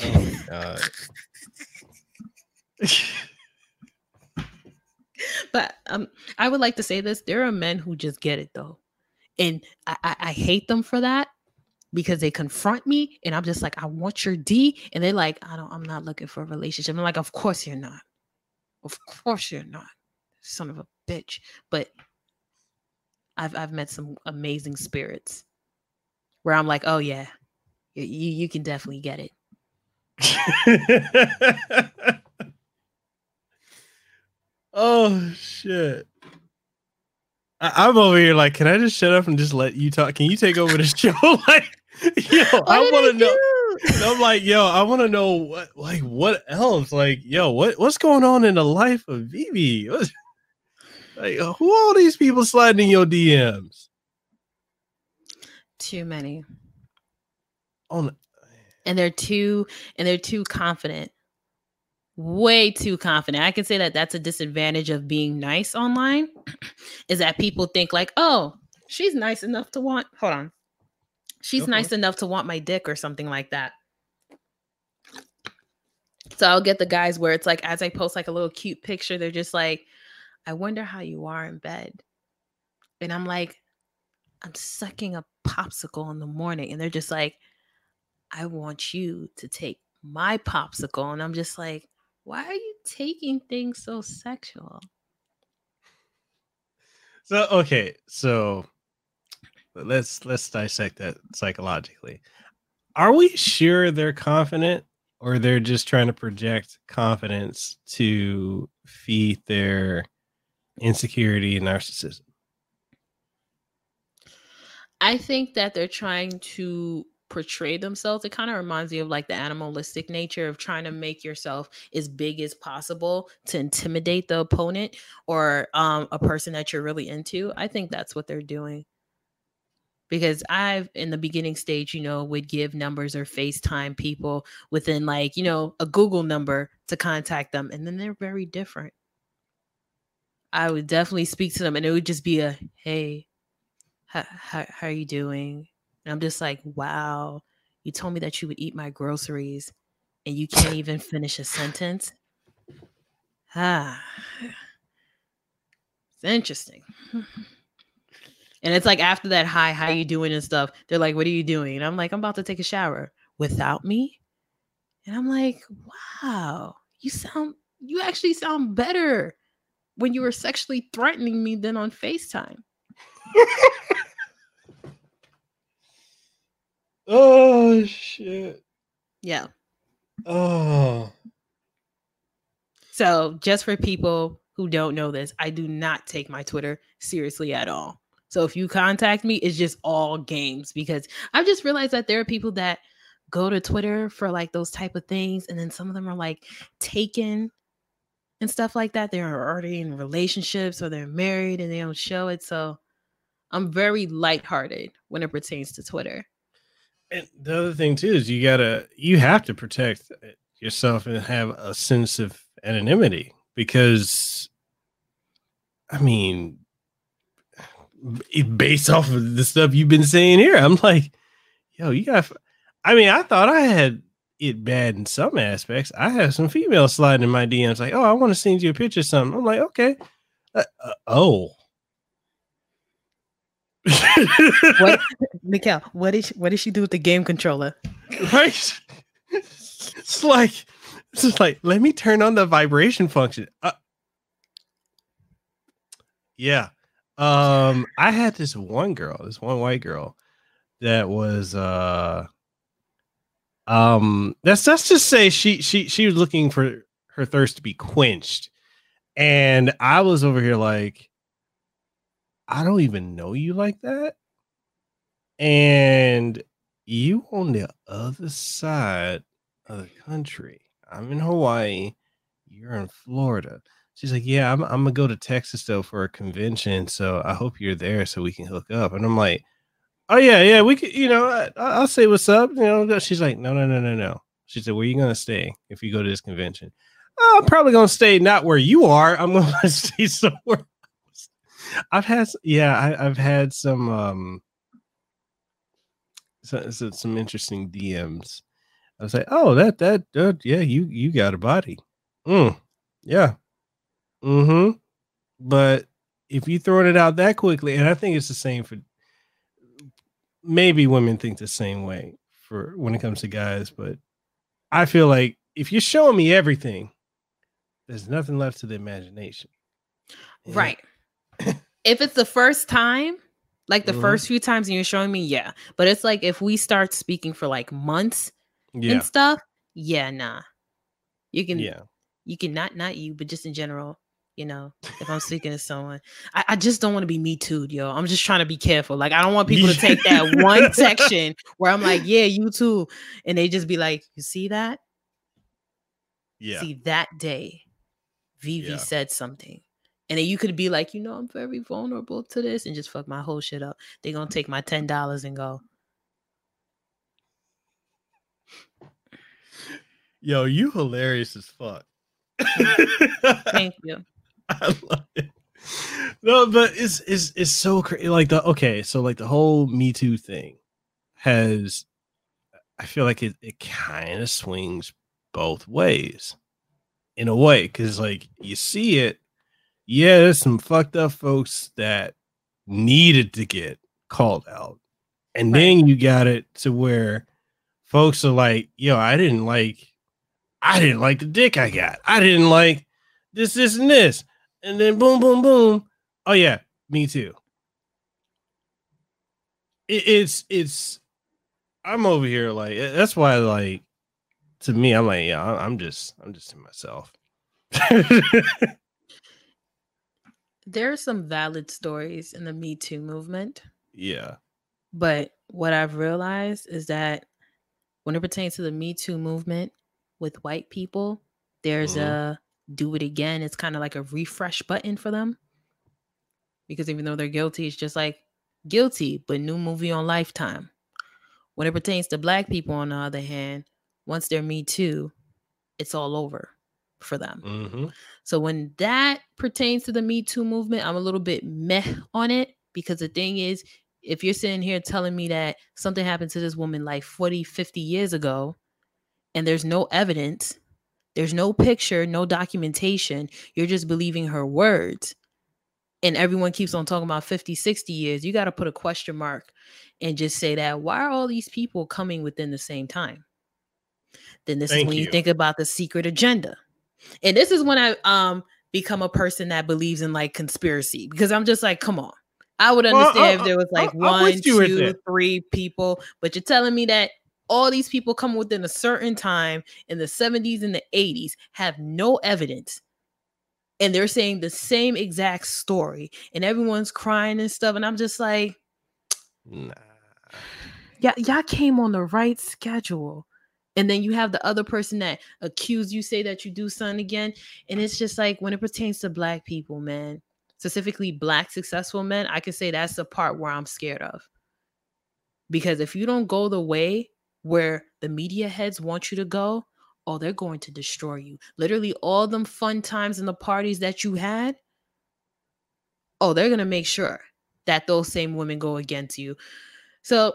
Oh my God. But I would like to say this: there are men who just get it though, and I hate them for that, because they confront me, and I'm just like, I want your D, and they're like, I'm not looking for a relationship. I'm like, of course you're not. Of course you're not, son of a bitch. But I've met some amazing spirits where I'm like, oh yeah, You can definitely get it. Oh shit. I'm over here like, can I just shut up and just let you talk? Can you take over the show? Like, yo, I want to know. And I'm like, yo, I want to know what else? Like, yo, what's going on in the life of Vivi? Like, who are all these people sliding in your DMs? Too many. And they're too confident. Way too confident. I can say that that's a disadvantage of being nice online, is that people think like, oh, she's nice enough to want, hold on. She's okay. Nice enough to want my dick or something like that. So I'll get the guys where it's like, as I post like a little cute picture, they're just like, I wonder how you are in bed. And I'm like, I'm sucking a popsicle in the morning. And they're just like, I want you to take my popsicle. And I'm just like, why are you taking things so sexual? So, okay. So let's dissect that psychologically. Are we sure they're confident, or they're just trying to project confidence to feed their insecurity and narcissism? I think that they're trying to portray themselves. It kind of reminds me of like the animalistic nature of trying to make yourself as big as possible to intimidate the opponent or a person that you're really into. I think that's what they're doing, because I've in the beginning stage, you know, would give numbers or FaceTime people within like, you know, a Google number to contact them. And then they're very different. I would definitely speak to them and it would just be a, hey, how are you doing? And I'm just like, wow, you told me that you would eat my groceries and you can't even finish a sentence. Ah, it's interesting. And it's like after that, hi, how you doing and stuff, they're like, what are you doing? And I'm like, I'm about to take a shower without me. And I'm like, wow, you actually sound better when you were sexually threatening me than on FaceTime. Oh shit. Yeah. Oh. So just for people who don't know this, I do not take my Twitter seriously at all. So if you contact me, it's just all games, because I've just realized that there are people that go to Twitter for like those type of things. And then some of them are like taken and stuff like that. They're already in relationships or they're married and they don't show it. So I'm very lighthearted when it pertains to Twitter. And the other thing too is you have to protect yourself and have a sense of anonymity, because I mean, based off of the stuff you've been saying here, I'm like, yo, I thought I had it bad in some aspects. I have some females sliding in my DMs like, oh, I want to send you a picture of something. I'm like, okay. What, Mikel? What did she do with the game controller? Right. It's just like let me turn on the vibration function. Yeah. I had this one white girl, that was let's just say she was looking for her thirst to be quenched, and I was over here like, I don't even know you like that. And you on the other side of the country. I'm in Hawaii. You're in Florida. She's like, yeah, I'm gonna go to Texas though for a convention. So I hope you're there so we can hook up. And I'm like, oh yeah, we could, you know, I'll say what's up. You know, she's like, no. She said, where are you gonna stay if you go to this convention? Oh, I'm probably gonna stay not where you are. I'm gonna stay somewhere. I've had some interesting DMs. I was like, oh, yeah, you got a body. Yeah. Mm-hmm. But if you throwing it out that quickly, and I think it's the same for, maybe women think the same way for when it comes to guys, but I feel like if you're showing me everything, there's nothing left to the imagination. Yeah. Right. If it's the first time, Like the first few times and you're showing me, yeah. But it's like if we start speaking for like months and stuff, nah. You can you can not you, but just in general, you know, if I'm speaking to someone. I just don't want to be me too'd, yo. I'm just trying to be careful. Like I don't want people to take that one section where I'm like, yeah, you too. And they just be like, you see that? Yeah. See that day, Vivi said something. And then you could be like, you know, I'm very vulnerable to this and just fuck my whole shit up. They're going to take my $10 and go. Yo, you hilarious as fuck. Thank you. I love it. No, but it's so crazy. Like the, okay. So like the whole Me Too thing has, I feel like it kind of swings both ways in a way. Cause like you see it. Yeah, there's some fucked up folks that needed to get called out. And then you got it to where folks are like, yo, I didn't like the dick I got. I didn't like this, this, and this. And then boom, boom, boom. Oh yeah, me too. I'm over here like, that's why, like, to me, I'm like, yeah, I'm just in myself. There are some valid stories in the Me Too movement. Yeah. But what I've realized is that when it pertains to the Me Too movement with white people, there's a do it again. It's kind of like a refresh button for them. Because even though they're guilty, it's just like guilty, but new movie on Lifetime. When it pertains to black people, on the other hand, once they're Me Too, it's all over for them. So when that pertains to the Me Too movement, I'm a little bit meh on it, because the thing is, if you're sitting here telling me that something happened to this woman like 40-50 years ago and there's no evidence, there's no picture, no documentation, you're just believing her words, and everyone keeps on talking about 50-60 years, you got to put a question mark and just say that, why are all these people coming within the same time? Then this is when you think about the secret agenda. And this is when I become a person that believes in like conspiracy, because I'm just like, come on. I would understand if there was like one, two, three people, but you're telling me that all these people come within a certain time in the 70s and the 80s, have no evidence, and they're saying the same exact story, and everyone's crying and stuff, and I'm just like, nah. Yeah, y'all came on the right schedule. And then you have the other person that accused you, say that you do something again. And it's just like, when it pertains to black people, man, specifically black successful men, I can say that's the part where I'm scared of. Because if you don't go the way where the media heads want you to go, oh, they're going to destroy you. Literally all them fun times and the parties that you had, oh, they're going to make sure that those same women go against you. So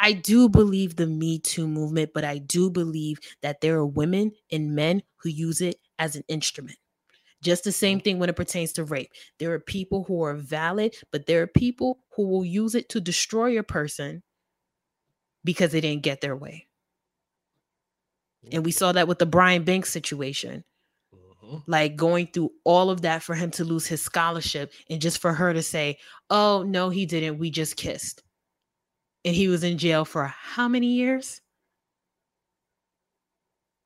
I do believe the Me Too movement, but I do believe that there are women and men who use it as an instrument. Just the same thing when it pertains to rape. There are people who are valid, but there are people who will use it to destroy a person because they didn't get their way. And we saw that with the Brian Banks situation. Like going through all of that for him to lose his scholarship and just for her to say, oh, no, he didn't. We just kissed. And he was in jail for how many years?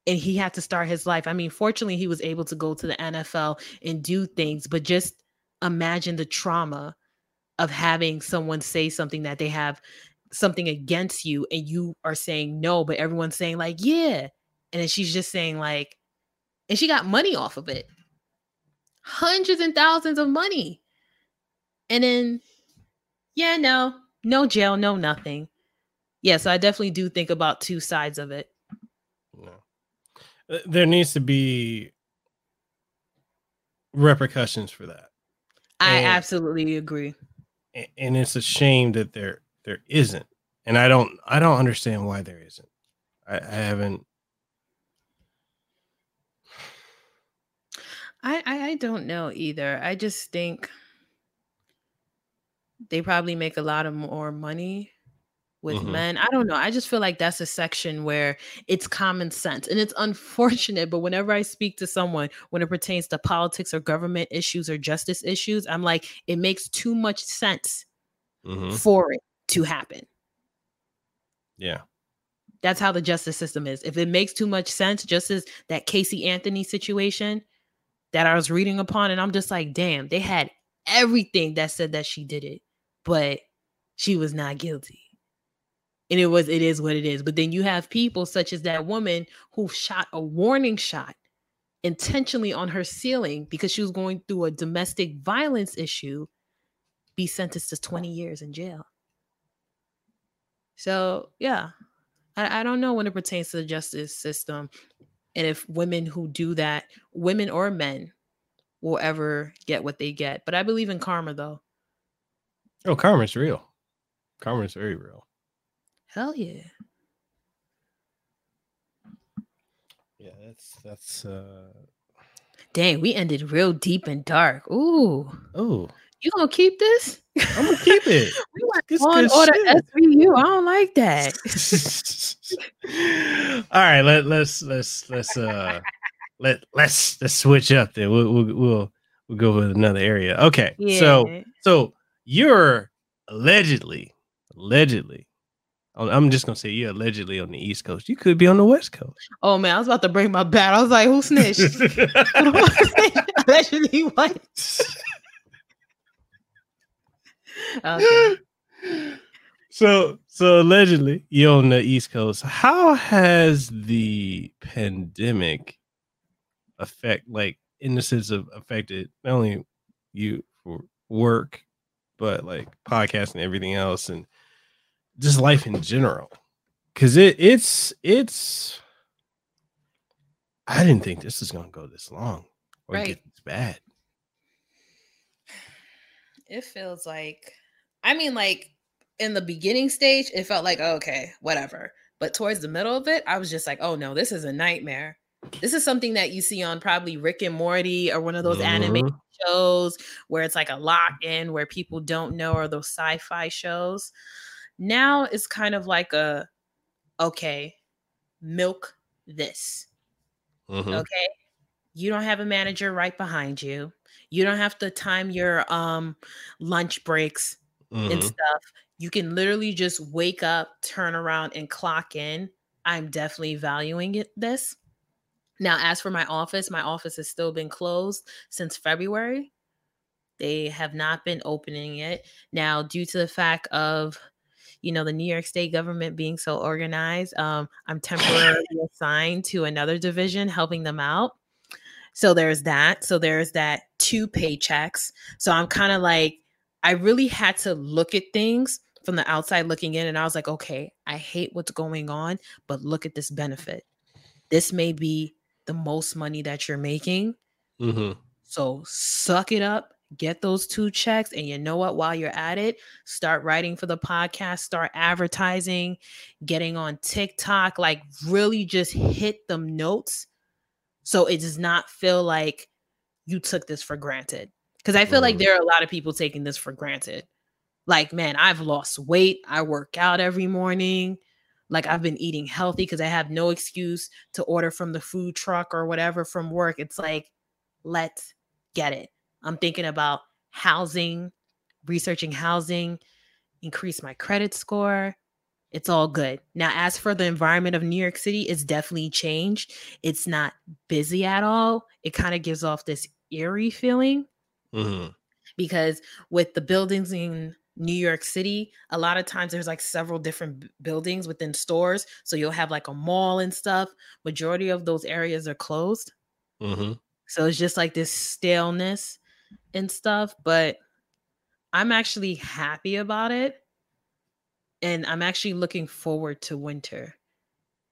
And he had to start his life. I mean, fortunately, he was able to go to the NFL and do things, but just imagine the trauma of having someone say something that they have something against you, and you are saying no, but everyone's saying like, yeah. And then she's just saying like, and she got money off of it. Hundreds and thousands of money. And then, yeah, no. No jail, no nothing. Yeah, so I definitely do think about two sides of it. No. There needs to be repercussions for that. I absolutely agree. And it's a shame that there isn't. And I don't understand why there isn't. I don't know either. I just think they probably make a lot of more money with men. I don't know. I just feel like that's a section where it's common sense, and it's unfortunate. But whenever I speak to someone, when it pertains to politics or government issues or justice issues, I'm like, it makes too much sense for it to happen. Yeah. That's how the justice system is. If it makes too much sense, just as that Casey Anthony situation that I was reading upon, and I'm just like, damn, they had everything that said that she did it, but she was not guilty. And it is what it is. But then you have people such as that woman who shot a warning shot intentionally on her ceiling because she was going through a domestic violence issue, be sentenced to 20 years in jail. So, yeah, I don't know when it pertains to the justice system and if women who do that, women or men, will ever get what they get. But I believe in karma, though. Oh, karma's real. Karma's very real. Hell yeah. Yeah, that's Dang, we ended real deep and dark. Ooh. You gonna keep this? I'm gonna keep it. We went on order SVU. I don't like that. All right, let's switch up there. We'll go with another area. Okay. Yeah. So you're allegedly. I'm just going to say you're allegedly on the East Coast. You could be on the West Coast. Oh, man. I was about to break my bat. I was like, who snitched? Allegedly what? Okay. So allegedly you're on the East Coast. How has the pandemic affected not only you for work, but like podcasts and everything else and just life in general? Because it's I didn't think this was gonna go this long or get this bad. It feels like, I mean, like in the beginning stage, it felt like, okay, whatever. But towards the middle of it, I was just like, oh no, this is a nightmare. This is something that you see on probably Rick and Morty or one of those anime shows where it's like a lock-in where people don't know, or those sci-fi shows. Now it's kind of like milk this. Okay. You don't have a manager right behind you. You don't have to time your lunch breaks and stuff. You can literally just wake up, turn around, and clock in. I'm definitely valuing this. Now, as for my office has still been closed since February. They have not been opening it. Now, due to the fact of, you know, the New York State government being so organized, I'm temporarily assigned to another division, helping them out. So there's that. So there's that 2 paychecks. So I'm kind of like, I really had to look at things from the outside looking in. And I was like, okay, I hate what's going on, but look at this benefit. This may be the most money that you're making. So suck it up, get those 2 checks. And you know what, while you're at it, start writing for the podcast, start advertising, getting on TikTok, like really just hit them notes. So it does not feel like you took this for granted. Cause I feel like there are a lot of people taking this for granted. Like, man, I've lost weight. I work out every morning. Like, I've been eating healthy because I have no excuse to order from the food truck or whatever from work. It's like, let's get it. I'm thinking about housing, researching housing, increase my credit score. It's all good. Now, as for the environment of New York City, it's definitely changed. It's not busy at all. It kind of gives off this eerie feeling because with the buildings in New York City, a lot of times there's like several different buildings within stores. So you'll have like a mall and stuff. Majority of those areas are closed. So it's just like this staleness and stuff. But I'm actually happy about it. And I'm actually looking forward to winter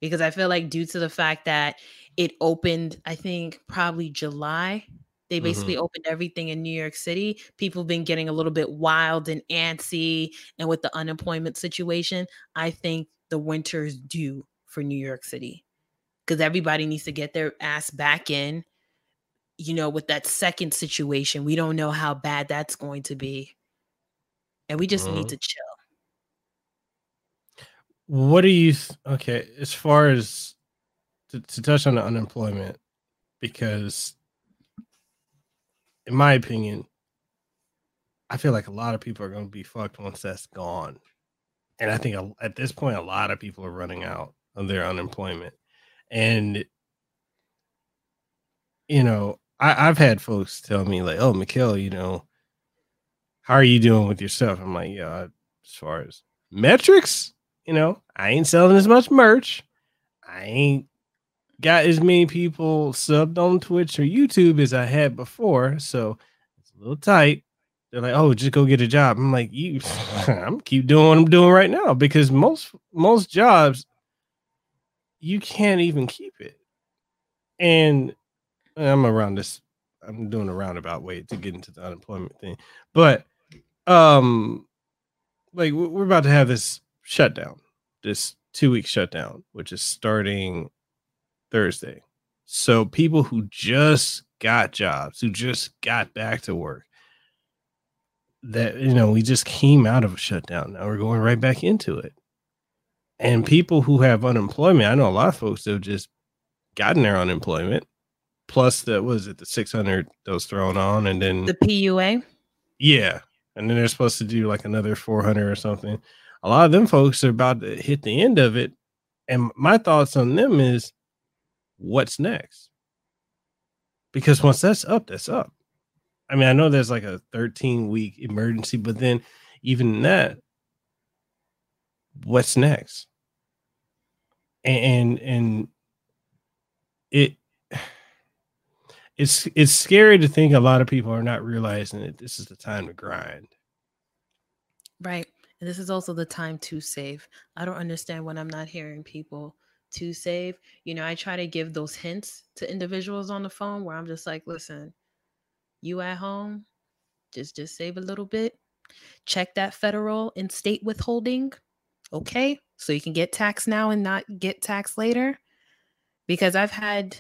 because I feel like due to the fact that it opened, I think probably July, they basically opened everything in New York City. People have been getting a little bit wild and antsy. And with the unemployment situation, I think the winter is due for New York City because everybody needs to get their ass back in. You know, with that second situation, we don't know how bad that's going to be. And we just need to chill. What do you, okay, as far as to touch on the unemployment, because in my opinion, I feel like a lot of people are going to be fucked once that's gone. And I think at this point, a lot of people are running out of their unemployment. And, you know, I've had folks tell me like, oh, Mikel, you know, how are you doing with yourself? I'm like, yeah, as far as metrics, you know, I ain't selling as much merch. I ain't got as many people subbed on Twitch or YouTube as I had before. So it's a little tight. They're like, oh, just go get a job. I'm like, you, I'm keep doing what I'm doing right now, because most jobs, you can't even keep it. And I'm doing a roundabout way to get into the unemployment thing. But like we're about to have this shutdown, this 2-week shutdown, which is starting Thursday. So people who just got jobs, who just got back to work, that, you know, we just came out of a shutdown. Now we're going right back into it. And people who have unemployment, I know a lot of folks that have just gotten their unemployment. Plus, that was it, the 600 that was thrown on, and then the PUA. Yeah. And then they're supposed to do like another 400 or something. A lot of them folks are about to hit the end of it. And my thoughts on them is, what's next? Because once that's up, that's up. I mean, I know there's like a 13-week emergency, but then even that, what's next? And it's scary to think a lot of people are not realizing that this is the time to grind. Right. And this is also the time to save. I don't understand when I'm not hearing people to save. You know, I try to give those hints to individuals on the phone where I'm just like, listen, you at home, just save a little bit. Check that federal and state withholding. Okay. So you can get taxed now and not get taxed later. Because I've had,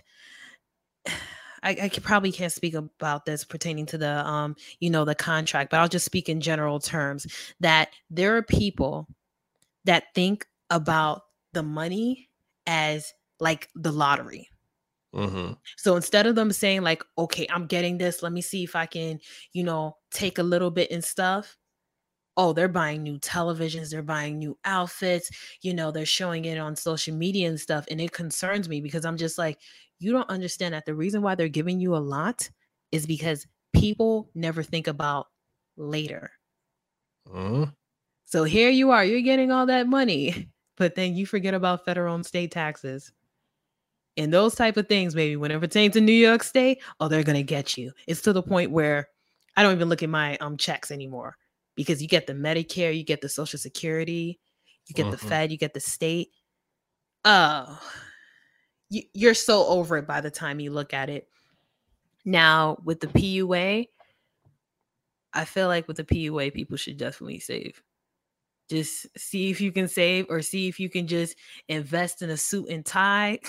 I probably can't speak about this pertaining to the, you know, the contract, but I'll just speak in general terms that there are people that think about the money as like the lottery. Mm-hmm. So instead of them saying like, okay, I'm getting this, let me see if I can, you know, take a little bit and stuff. Oh, they're buying new televisions, they're buying new outfits, you know, they're showing it on social media and stuff. And it concerns me because I'm just like, you don't understand that the reason why they're giving you a lot is because people never think about later. Mm-hmm. So here you are, you're getting all that money, but then you forget about federal and state taxes. And those type of things, maybe whenever it pertains to New York State, oh, they're going to get you. It's to the point where I don't even look at my checks anymore, because you get the Medicare, you get the Social Security, you get the Fed, you get the state. Oh, you're so over it by the time you look at it. Now, with the PUA, I feel like with the PUA, people should definitely save. Just see if you can save, or see if you can just invest in a suit and tie.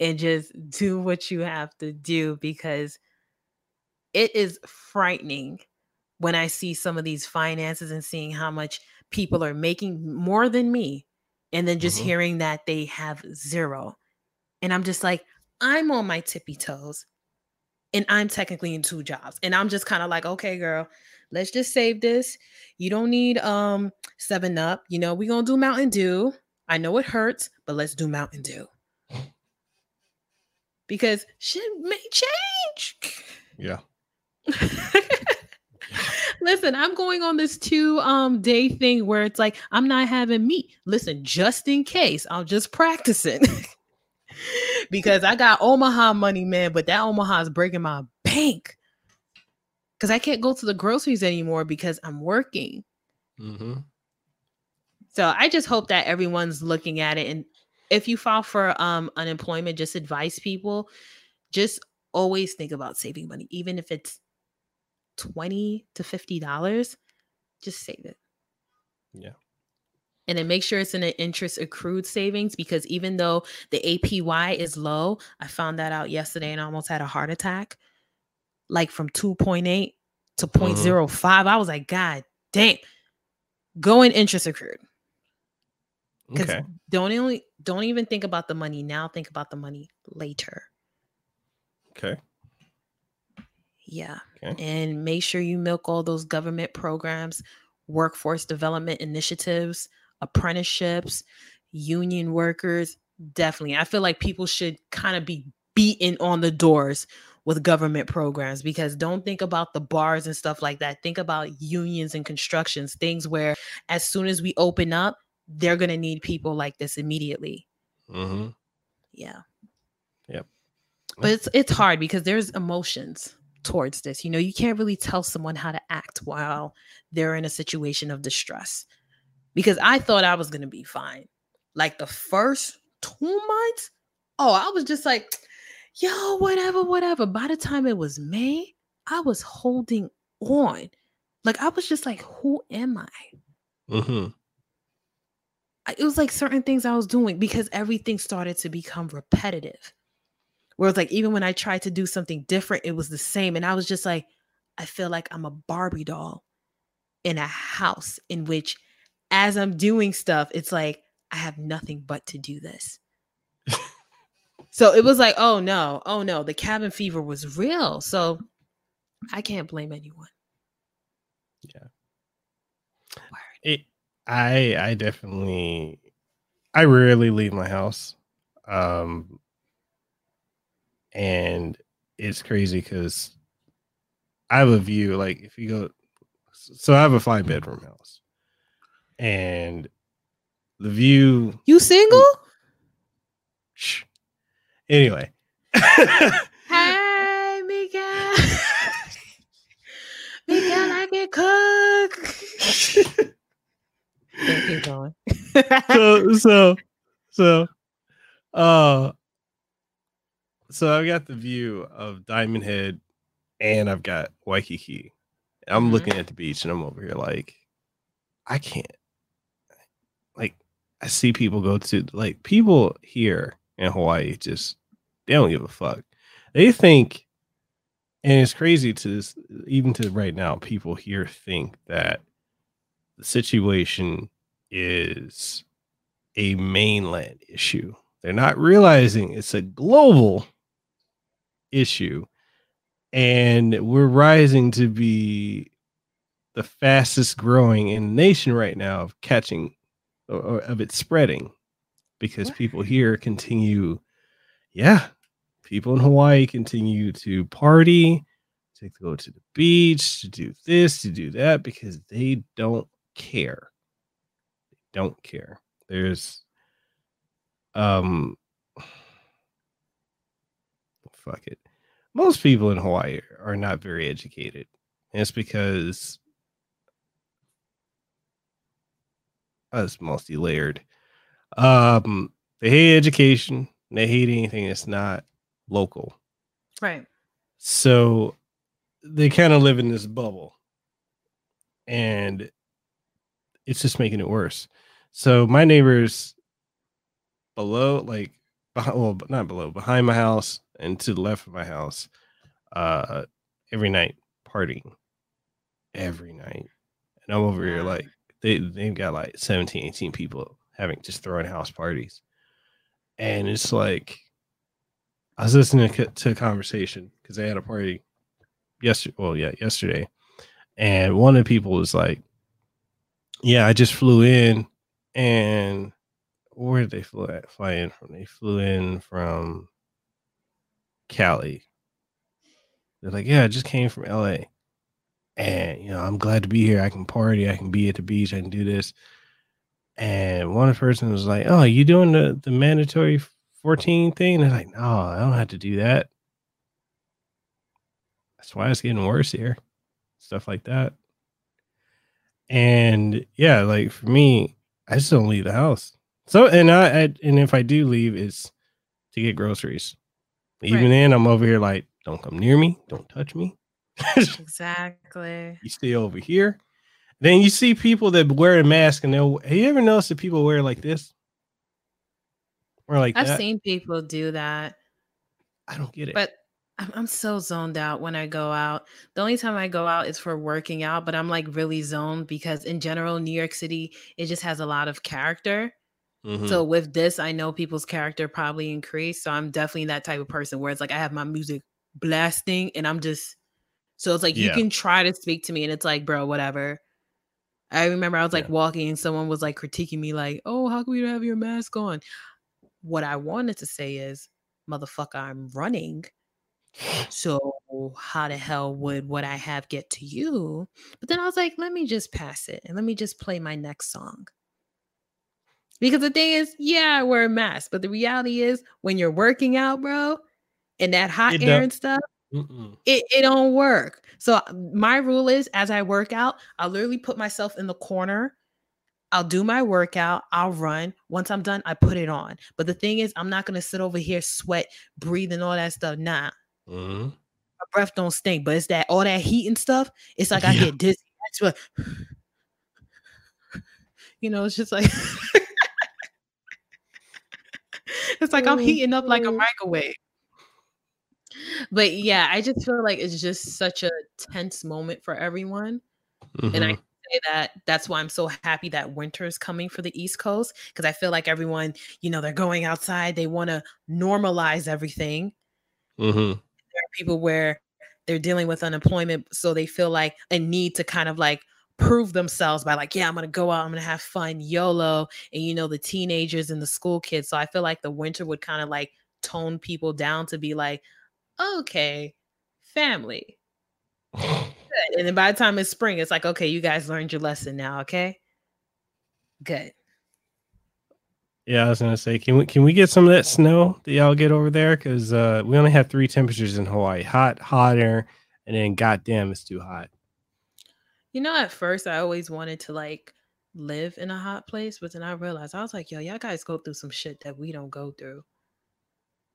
And just do what you have to do, because it is frightening when I see some of these finances and seeing how much people are making more than me. And then just hearing that they have zero. And I'm just like, I'm on my tippy toes and I'm technically in 2 jobs. And I'm just kind of like, okay, girl, let's just save this. You don't need 7-Up. You know, we're going to do Mountain Dew. I know it hurts, but let's do Mountain Dew. Because shit may change. Yeah. Listen, I'm going on this 2-day thing where it's like, I'm not having meat. Listen, just in case, I'll just practice it. Because I got Omaha money, man, but that Omaha is breaking my bank. Because I can't go to the groceries anymore because I'm working. Mm-hmm. So I just hope that everyone's looking at it. And if you file for unemployment, just advise people, just always think about saving money. Even if it's $20 to $50, just save it. Yeah. And then make sure it's in an interest accrued savings, because even though the APY is low, I found that out yesterday and I almost had a heart attack. Like from 2.8 to 0.05, I was like, God damn, go in interest accrued. Because don't even think about the money now. Think about the money later. Okay. Yeah. Okay. And make sure you milk all those government programs, workforce development initiatives, apprenticeships, union workers. Definitely. I feel like people should kind of be beaten on the doors with government programs, because don't think about the bars and stuff like that. Think about unions and constructions, things where as soon as we open up, they're going to need people like this immediately. Mm-hmm. Yeah. Yep. But it's hard because there's emotions towards this. You know, you can't really tell someone how to act while they're in a situation of distress, because I thought I was going to be fine. Like the first 2 months, I was just like, yo, whatever. By the time it was May, I was holding on. Like, I was just like, who am I? Mm-hmm. It was like certain things I was doing because everything started to become repetitive. Where it's like, even when I tried to do something different, it was the same. And I was just like, I feel like I'm a Barbie doll in a house in which, as I'm doing stuff, it's like, I have nothing but to do this. So it was like, oh no, the cabin fever was real. So I can't blame anyone. Yeah. Word. I rarely leave my house. And it's crazy because I have a view, like if you go, so I have a 5-bedroom house and the view. You single? Shh. Anyway. Hey, Mikel. Mikel, I can cook. Keep going. So I've got the view of Diamond Head and I've got Waikiki. I'm mm-hmm. looking at the beach and I'm over here like, I can't. Like, I see people go to, like, people here in Hawaii just, they don't give a fuck. They think, and it's crazy to this, even to right now, people here think that the situation is a mainland issue. They're not realizing it's a global issue. And we're rising to be the fastest growing in the nation right now of catching or of it spreading, because people here continue. Yeah. People in Hawaii continue to party, to go to the beach, to do this, to do that, because they don't care. They don't care. There's fuck it. Most people in Hawaii are not very educated. And it's because us multi-layered. They hate education. They hate anything that's not local. Right. So they kind of live in this bubble. And it's just making it worse. So my neighbors behind my house and to the left of my house, every night partying. Every night. And I'm over here like, they've got like 17, 18 people throwing house parties. And it's like, I was listening to a conversation because they had a party yesterday. And one of the people was like, yeah, I just flew in. And where did they fly in from? They flew in from Cali. They're like, yeah, I just came from LA. And, you know, I'm glad to be here. I can party. I can be at the beach. I can do this. And one person was like, oh, you doing the mandatory 14 thing? They're like, no, I don't have to do that. That's why it's getting worse here. Stuff like that. And yeah, like for me, I just don't leave the house. So, and if I do leave, it's to get groceries. Even right. Then, I'm over here like, don't come near me. Don't touch me. Exactly. You stay over here. Then you see people that wear a mask, and they'll. Have you ever noticed that people wear like this? Or like I've seen people do that. I don't get it. But I'm so zoned out when I go out. The only time I go out is for working out, but I'm like really zoned because in general, New York City, it just has a lot of character. Mm-hmm. So with this, I know people's character probably increased. So I'm definitely that type of person where it's like I have my music blasting, and I'm just So it's like, you can try to speak to me and it's like, bro, whatever. I remember I was like walking and someone was like critiquing me like, oh, how can we have your mask on? What I wanted to say is, motherfucker, I'm running. So how the hell would what I have get to you? But then I was like, let me just pass it and let me just play my next song. Because the thing is, yeah, I wear a mask, but the reality is when you're working out, bro, and that hot air and stuff, it don't work. So my rule is, as I work out, I'll literally put myself in the corner. I'll do my workout. I'll run. Once I'm done, I put it on. But the thing is, I'm not going to sit over here, sweat, breathe, and all that stuff. Nah. Mm-hmm. My breath don't stink, but it's that all that heat and stuff. It's like I get dizzy. That's what, you know, it's just like, it's like I'm heating up like a microwave. But yeah, I just feel like it's just such a tense moment for everyone. Mm-hmm. And I say that's why I'm so happy that winter is coming for the East Coast, because I feel like everyone, you know, they're going outside. They want to normalize everything. Mm-hmm. There are people where they're dealing with unemployment, so they feel like a need to kind of like prove themselves by like, yeah, I'm going to go out, I'm going to have fun, YOLO. And, you know, the teenagers and the school kids. So I feel like the winter would kind of like tone people down to be like, okay, family. Good. And then by the time it's spring, it's like, okay, you guys learned your lesson now. Okay, good. Yeah, I was gonna say, can we get some of that snow that y'all get over there? Because we only have 3 temperatures in Hawaii: hot air, and then goddamn, it's too hot. You know, at first I always wanted to like live in a hot place, but then I realized I was like, yo, y'all guys go through some shit that we don't go through.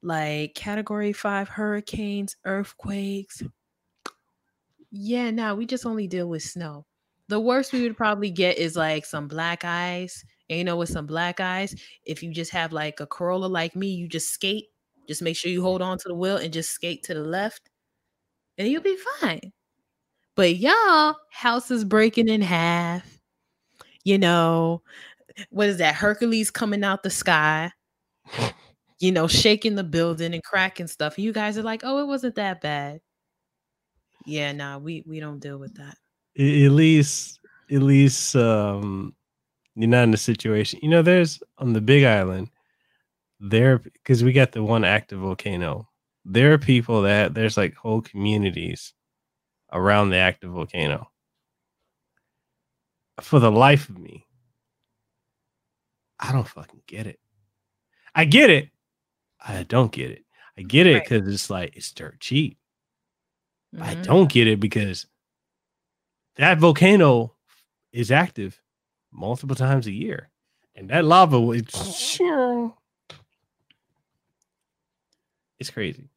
Like category 5 hurricanes, earthquakes. Yeah, no, we just only deal with snow. The worst we would probably get is like some black ice. And you know, with some black ice, if you just have like a Corolla like me, you just skate. Just make sure you hold on to the wheel and just skate to the left, and you'll be fine. But y'all, houses breaking in half. You know, what is that? Hercules coming out the sky. You know, shaking the building and cracking stuff. You guys are like, oh, it wasn't that bad. Yeah, nah, we don't deal with that. At least you're not in a situation. You know, there's on the Big Island there, because we got the one active volcano. There are people that there's like whole communities around the active volcano. For the life of me, I don't fucking get it. I get it. I don't get it. I get it because it's like, it's dirt cheap. Mm-hmm. I don't get it because that volcano is active multiple times a year. And that lava, it's crazy.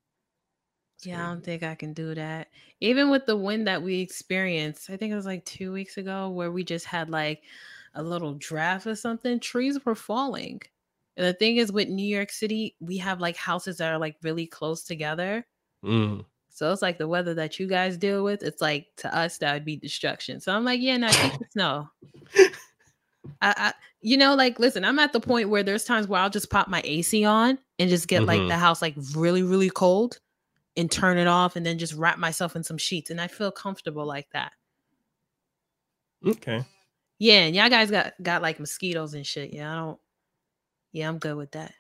I don't think I can do that. Even with the wind that we experienced, I think it was like 2 weeks ago where we just had like a little draft or something. Trees were falling. And the thing is, with New York City, we have like houses that are like really close together. Mm. So it's like the weather that you guys deal with, it's like to us, that would be destruction. So I'm like, yeah, no, take the snow. I, you know, like, listen, I'm at the point where there's times where I'll just pop my AC on and just get like the house like really, really cold and turn it off and then just wrap myself in some sheets. And I feel comfortable like that. Okay. Yeah. And y'all guys got like mosquitoes and shit. Yeah, Yeah, I'm good with that.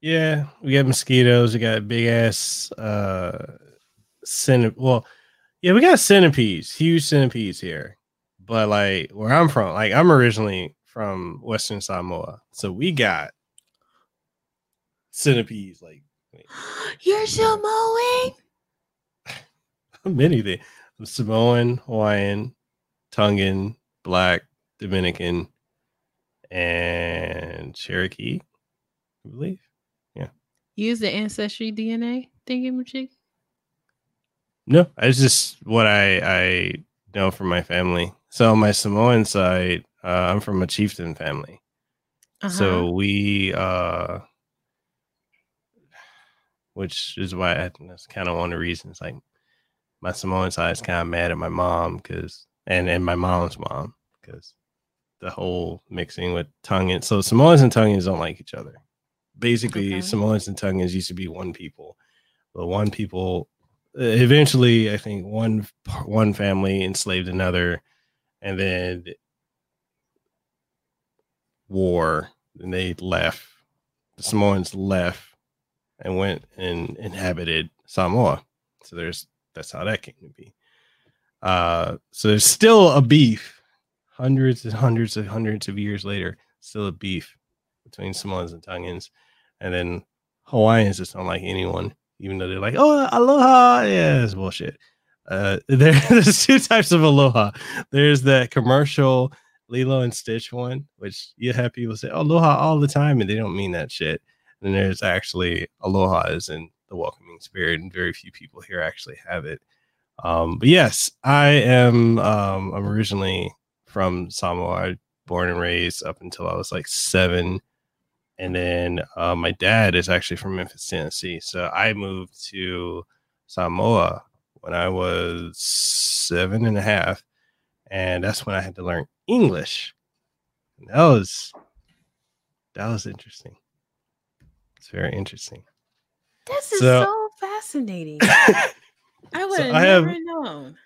Yeah, we got mosquitoes. We got big ass we got centipedes, huge centipedes here. But like where I'm from, like I'm originally from Western Samoa, so we got centipedes. Like you're Samoan. I'm anything. I'm Samoan, Hawaiian, Tongan, Black, Dominican, and Cherokee, I believe. Yeah. Use the ancestry DNA thingy-majig? No, it's just what I know from my family. So on my Samoan side, I'm from a chieftain family. So we, which is why that's kind of one of the reasons. Like my Samoan side is kind of mad at my mom and my mom's mom because the whole mixing with Tongan. So Samoans and Tongans don't like each other. Basically, Samoans and Tongans used to be one people. But one people eventually, I think one family enslaved another, and then war, and they left. The Samoans left and went and inhabited Samoa. So that's how that came to be. So there's still a beef, hundreds of years later, still a beef between Samoans and Tongans. And then Hawaiians just don't like anyone, even though they're like, oh, aloha. Yeah, that's bullshit. There's two types of aloha. There's that commercial Lilo and Stitch one, which you have people say, oh, aloha all the time, and they don't mean that shit. And there's actually aloha is in the welcoming spirit, and very few people here actually have it. But yes, I am. I'm originally from Samoa, born and raised up until I was like 7. And then my dad is actually from Memphis, Tennessee. So I moved to Samoa when I was 7.5. And that's when I had to learn English. And that was interesting. It's very interesting. This is so fascinating. I would have never known.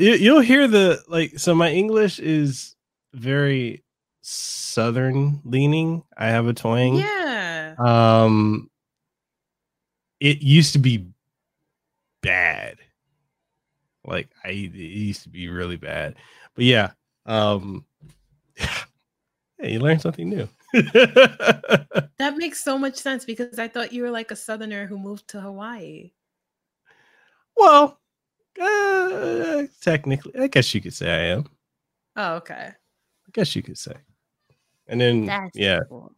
You'll hear so my English is very southern leaning. I have a twang. Yeah. It used to be bad. It used to be really bad. But yeah. Hey, you learn something new. That makes so much sense, because I thought you were like a southerner who moved to Hawaii. Well, technically, I guess you could say I am. Oh, okay. I guess you could say. And then, That's cool.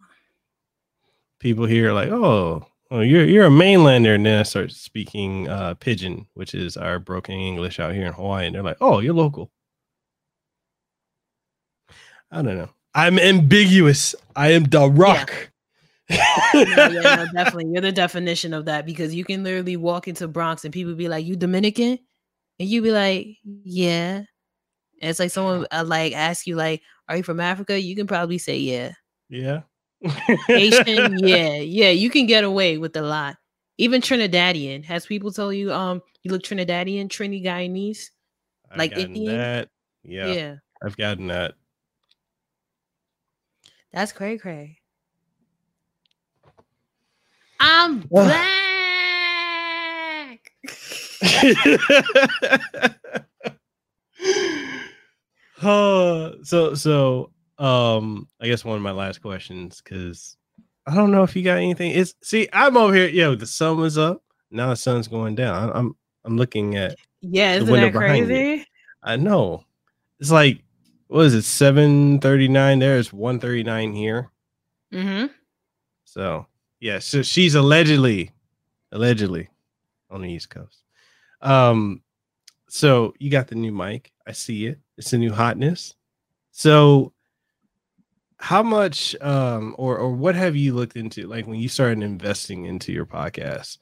People here are like, oh, you're a mainlander. And then I start speaking pidgin, which is our broken English out here in Hawaii. And they're like, oh, you're local. I don't know. I'm ambiguous. I am the rock. Yeah. No, definitely. You're the definition of that, because you can literally walk into Bronx and people be like, you Dominican? And you be like, yeah. And it's like someone ask you, like, are you from Africa? You can probably say, yeah. Yeah. Asian, yeah. Yeah, you can get away with a lot. Even Trinidadian. Has people tell you, you look Trinidadian, Trini Guyanese? Like Indian? That. Yeah. I've gotten that. That's cray-cray. I'm black. So, I guess one of my last questions, because I don't know if you got anything. I'm over here. Yo, the sun was up. Now the sun's going down. I'm looking at the window behind me. Yeah, isn't that crazy? I know. It's like, what is it? 7:39 there. It's 1:39 here. Mm-hmm. So yeah, so she's allegedly on the East Coast. So you got the new mic. I see it. It's a new hotness. So how much or what have you looked into, like, when you started investing into your podcast,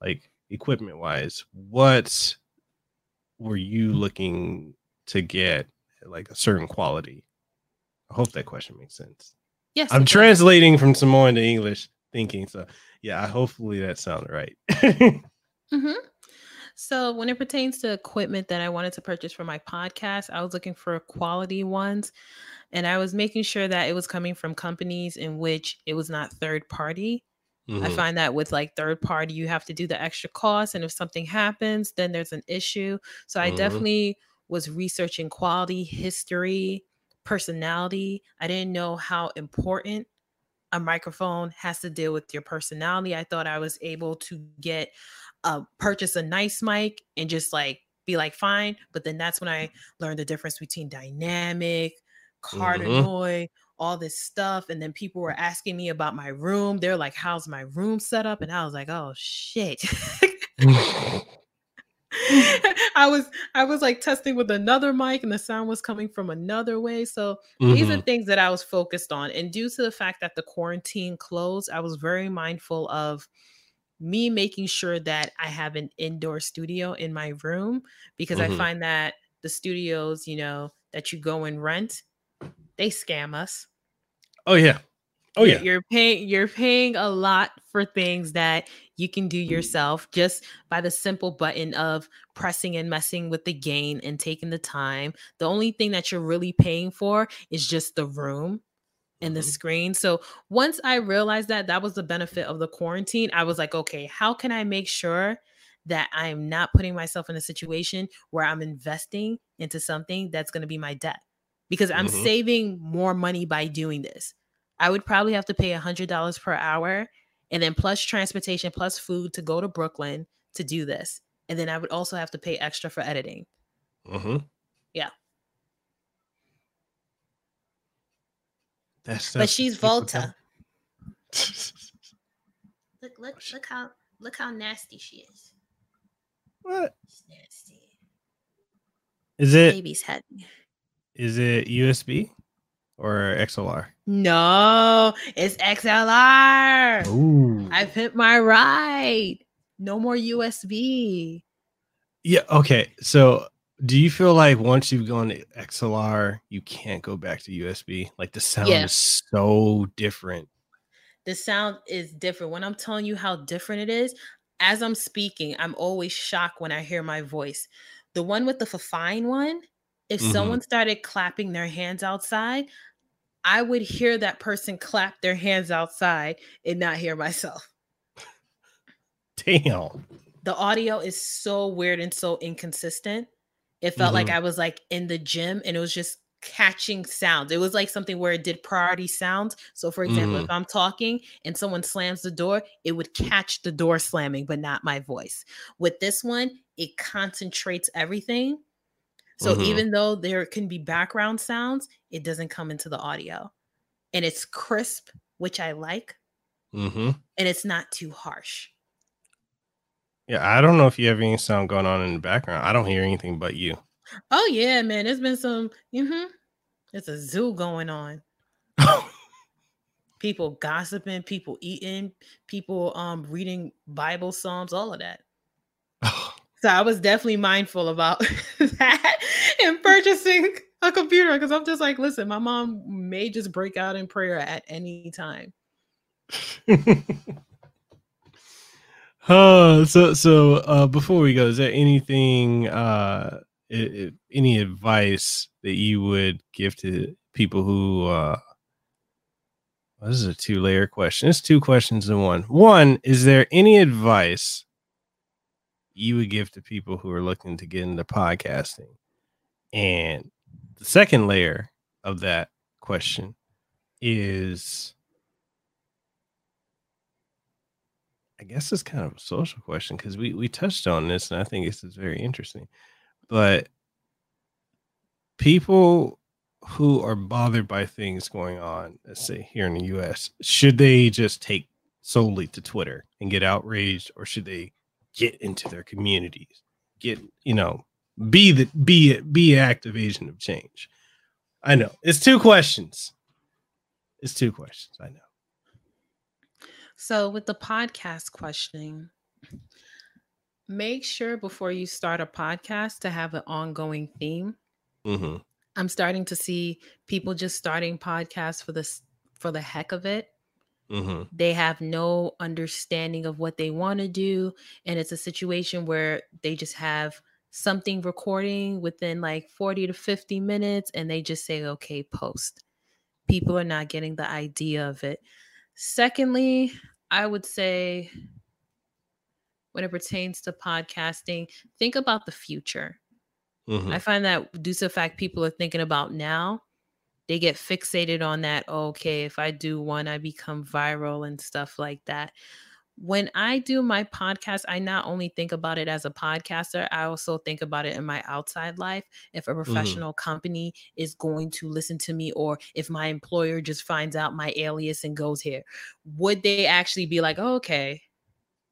like equipment wise, what were you looking to get? Like a certain quality. I hope that question makes sense. Yes, I'm translating from Samoan to English thinking. So yeah, hopefully that sounded right. Mm-hmm. So when it pertains to equipment that I wanted to purchase for my podcast, I was looking for quality ones, and I was making sure that it was coming from companies in which it was not third party. Mm-hmm. I find that with like third party, you have to do the extra cost, and if something happens, then there's an issue. So I definitely was researching quality, history, personality. I didn't know how important a microphone has to deal with your personality. I thought I was able to get purchase a nice mic and just like be like fine, but then that's when I learned the difference between dynamic, cardioid, all this stuff. And then people were asking me about my room. They're like, "How's my room set up?" And I was like, "Oh shit." I was like testing with another mic, and the sound was coming from another way. So these are things that I was focused on. And due to the fact that the quarantine closed, I was very mindful of me making sure that I have an indoor studio in my room, because I find that the studios, that you go and rent, they scam us. Oh yeah. You're paying a lot for things that you can do yourself just by the simple button of pressing and messing with the gain and taking the time. The only thing that you're really paying for is just the room and the screen. So once I realized that, that was the benefit of the quarantine. I was like, okay, how can I make sure that I'm not putting myself in a situation where I'm investing into something that's going to be my debt? Because I'm saving more money by doing this. I would probably have to pay $100 per hour and then plus transportation, plus food to go to Brooklyn to do this. And then I would also have to pay extra for editing. Yeah. But she's Volta. Look how nasty she is. What? She's nasty. Is it baby's head? Is it USB or XLR? No, it's XLR. Ooh. I've hit my ride. No more USB. Yeah. Okay. So, do you feel like once you've gone to XLR, you can't go back to USB? Like the sound is so different. The sound is different. When I'm telling you how different it is, as I'm speaking, I'm always shocked when I hear my voice. The one with the fine one, if someone started clapping their hands outside, I would hear that person clap their hands outside and not hear myself. Damn. The audio is so weird and so inconsistent. It felt like I was like in the gym and it was just catching sounds. It was like something where it did priority sounds. So for example, if I'm talking and someone slams the door, it would catch the door slamming, but not my voice. With this one, it concentrates everything. So even though there can be background sounds, it doesn't come into the audio. And it's crisp, which I like. And it's not too harsh. Yeah, I don't know if you have any sound going on in the background. I don't hear anything but you. Oh, yeah, man. There's been some, There's a zoo going on. People gossiping, people eating, people reading Bible Psalms, all of that. So I was definitely mindful about that and purchasing a computer because I'm just like, listen, my mom may just break out in prayer at any time. So before we go, is there anything, any advice that you would give to people who, this is a 2-layer question. It's 2 questions in one. One, is there any advice you would give to people who are looking to get into podcasting? And the second layer of that question is, I guess it's kind of a social question because we touched on this and I think this is very interesting. But people who are bothered by things going on, let's say here in the U.S., should they just take solely to Twitter and get outraged, or should they get into their communities, be an active agent of change? I know it's 2 questions. I know. So with the podcast questioning, make sure before you start a podcast to have an ongoing theme. I'm starting to see people just starting podcasts for the heck of it. They have no understanding of what they want to do. And it's a situation where they just have something recording within like 40 to 50 minutes and they just say, okay, post. People are not getting the idea of it. Secondly, I would say when it pertains to podcasting, think about the future. I find that due to the fact people are thinking about now, they get fixated on that. Okay, if I do one, I become viral and stuff like that. When I do my podcast, I not only think about it as a podcaster, I also think about it in my outside life. If a professional company is going to listen to me, or if my employer just finds out my alias and goes here, would they actually be like, oh, okay,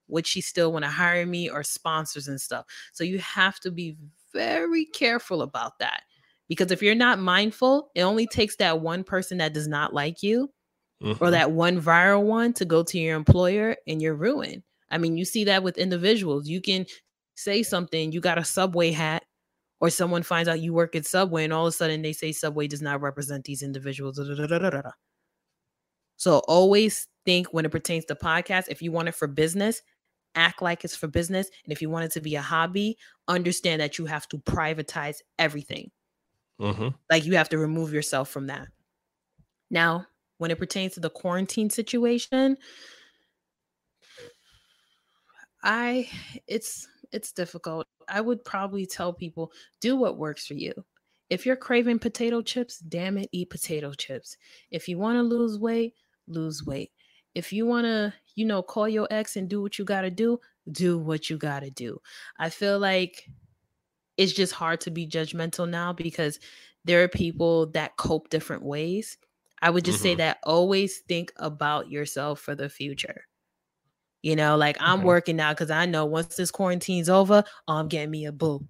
would she still want to hire me, or sponsors and stuff? So you have to be very careful about that, because if you're not mindful, it only takes that one person that does not like you or that one viral one to go to your employer and you're ruined. I mean, you see that with individuals. You can say something, you got a Subway hat, or someone finds out you work at Subway and all of a sudden they say Subway does not represent these individuals. So always think when it pertains to podcasts, if you want it for business, act like it's for business. And if you want it to be a hobby, understand that you have to privatize everything. Mm-hmm. Like, you have to remove yourself from that. Now, when it pertains to the quarantine situation, it's difficult. I would probably tell people, do what works for you. If you're craving potato chips, damn it, eat potato chips. If you want to lose weight, lose weight. If you want to, call your ex and do what you got to do, do what you got to do. I feel like it's just hard to be judgmental now because there are people that cope different ways. I would just say that always think about yourself for the future. I'm working now because I know once this quarantine's over, I'm getting me a boo.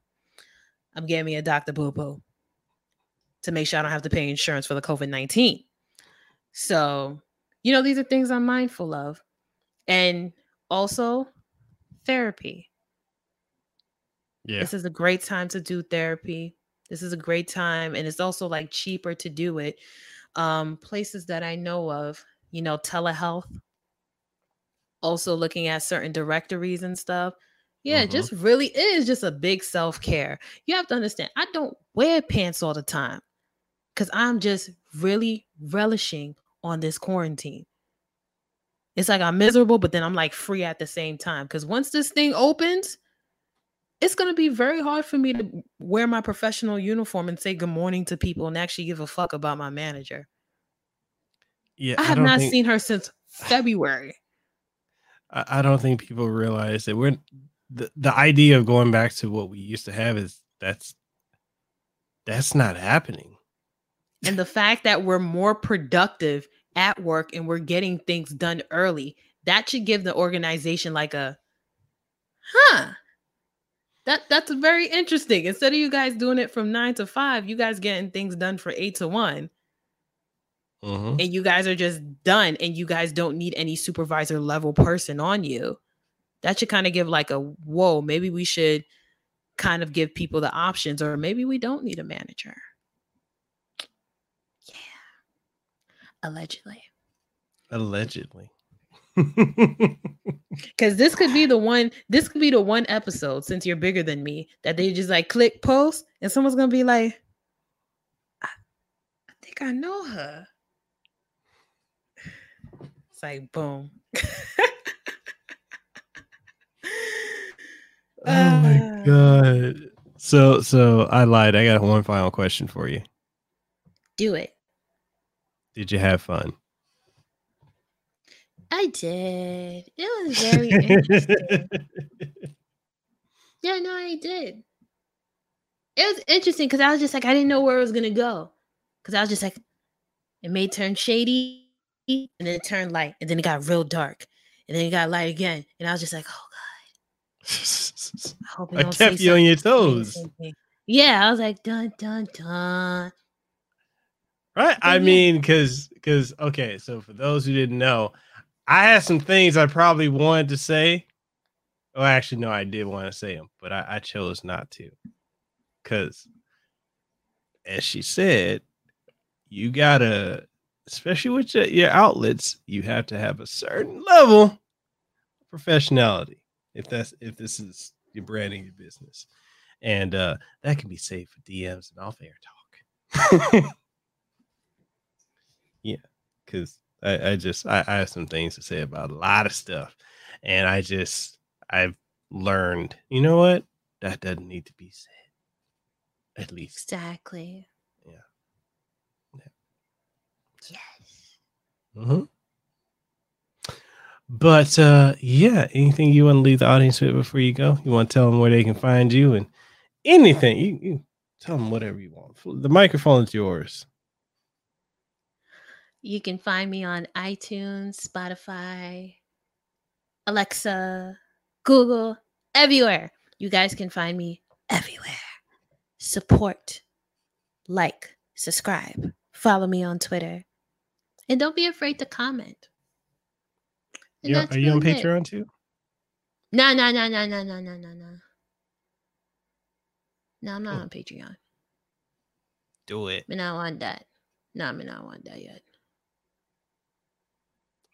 I'm getting me a Dr. Boo Boo to make sure I don't have to pay insurance for the COVID-19. So, these are things I'm mindful of. And also therapy. Yeah. This is a great time to do therapy. This is a great time. And it's also like cheaper to do it. Places that I know of, telehealth. Also looking at certain directories and stuff. Yeah, it just really is just a big self-care. You have to understand, I don't wear pants all the time because I'm just really relishing on this quarantine. It's like I'm miserable, but then I'm like free at the same time. Because once this thing opens, it's going to be very hard for me to wear my professional uniform and say good morning to people and actually give a fuck about my manager. Yeah, I have not seen her since February. I don't think people realize that we're... The idea of going back to what we used to have is that's not happening. And the fact that we're more productive at work and we're getting things done early, that should give the organization like a, that's very interesting. Instead of you guys doing it from 9 to 5, you guys getting things done for 8 to 1. And you guys are just done and you guys don't need any supervisor level person on you. That should kind of give like a, whoa, maybe we should kind of give people the options, or maybe we don't need a manager. Yeah. Allegedly. Because this could be the one episode, since you're bigger than me, that they just like click post and someone's going to be like, I think I know her. It's like, boom. Oh my God. So I lied. I got one final question for you. Do it. Did you have fun? I did. It was very interesting. Yeah, no, I did. It was interesting because I was just like, I didn't know where it was going to go. Because I was just like, it may turn shady and then it turned light and then it got real dark and then it got light again. And I was just like, oh, God. I kept you on your toes. Yeah, I was like, dun dun dun. Right. I mean, because okay, so for those who didn't know, I had some things I probably wanted to say. Oh, actually, no, I did want to say them, but I chose not to. Because, as she said, you gotta, especially with your outlets, you have to have a certain level of professionality. If this is your branding, your business, and that can be saved for DMs and off air talk. Yeah, because I have some things to say about a lot of stuff, and I've learned, you know what, that doesn't need to be said, at least. Exactly. Yeah. Yes. But yeah, anything you want to leave the audience with before you go? You want to tell them where they can find you and anything? You tell them whatever you want. The microphone is yours. You can find me on iTunes, Spotify, Alexa, Google, everywhere. You guys can find me everywhere. Support, like, subscribe, follow me on Twitter. And don't be afraid to comment. Are you on Patreon too? No. No, I'm not on Patreon. Do it. I'm not on that. No, I'm not on that yet.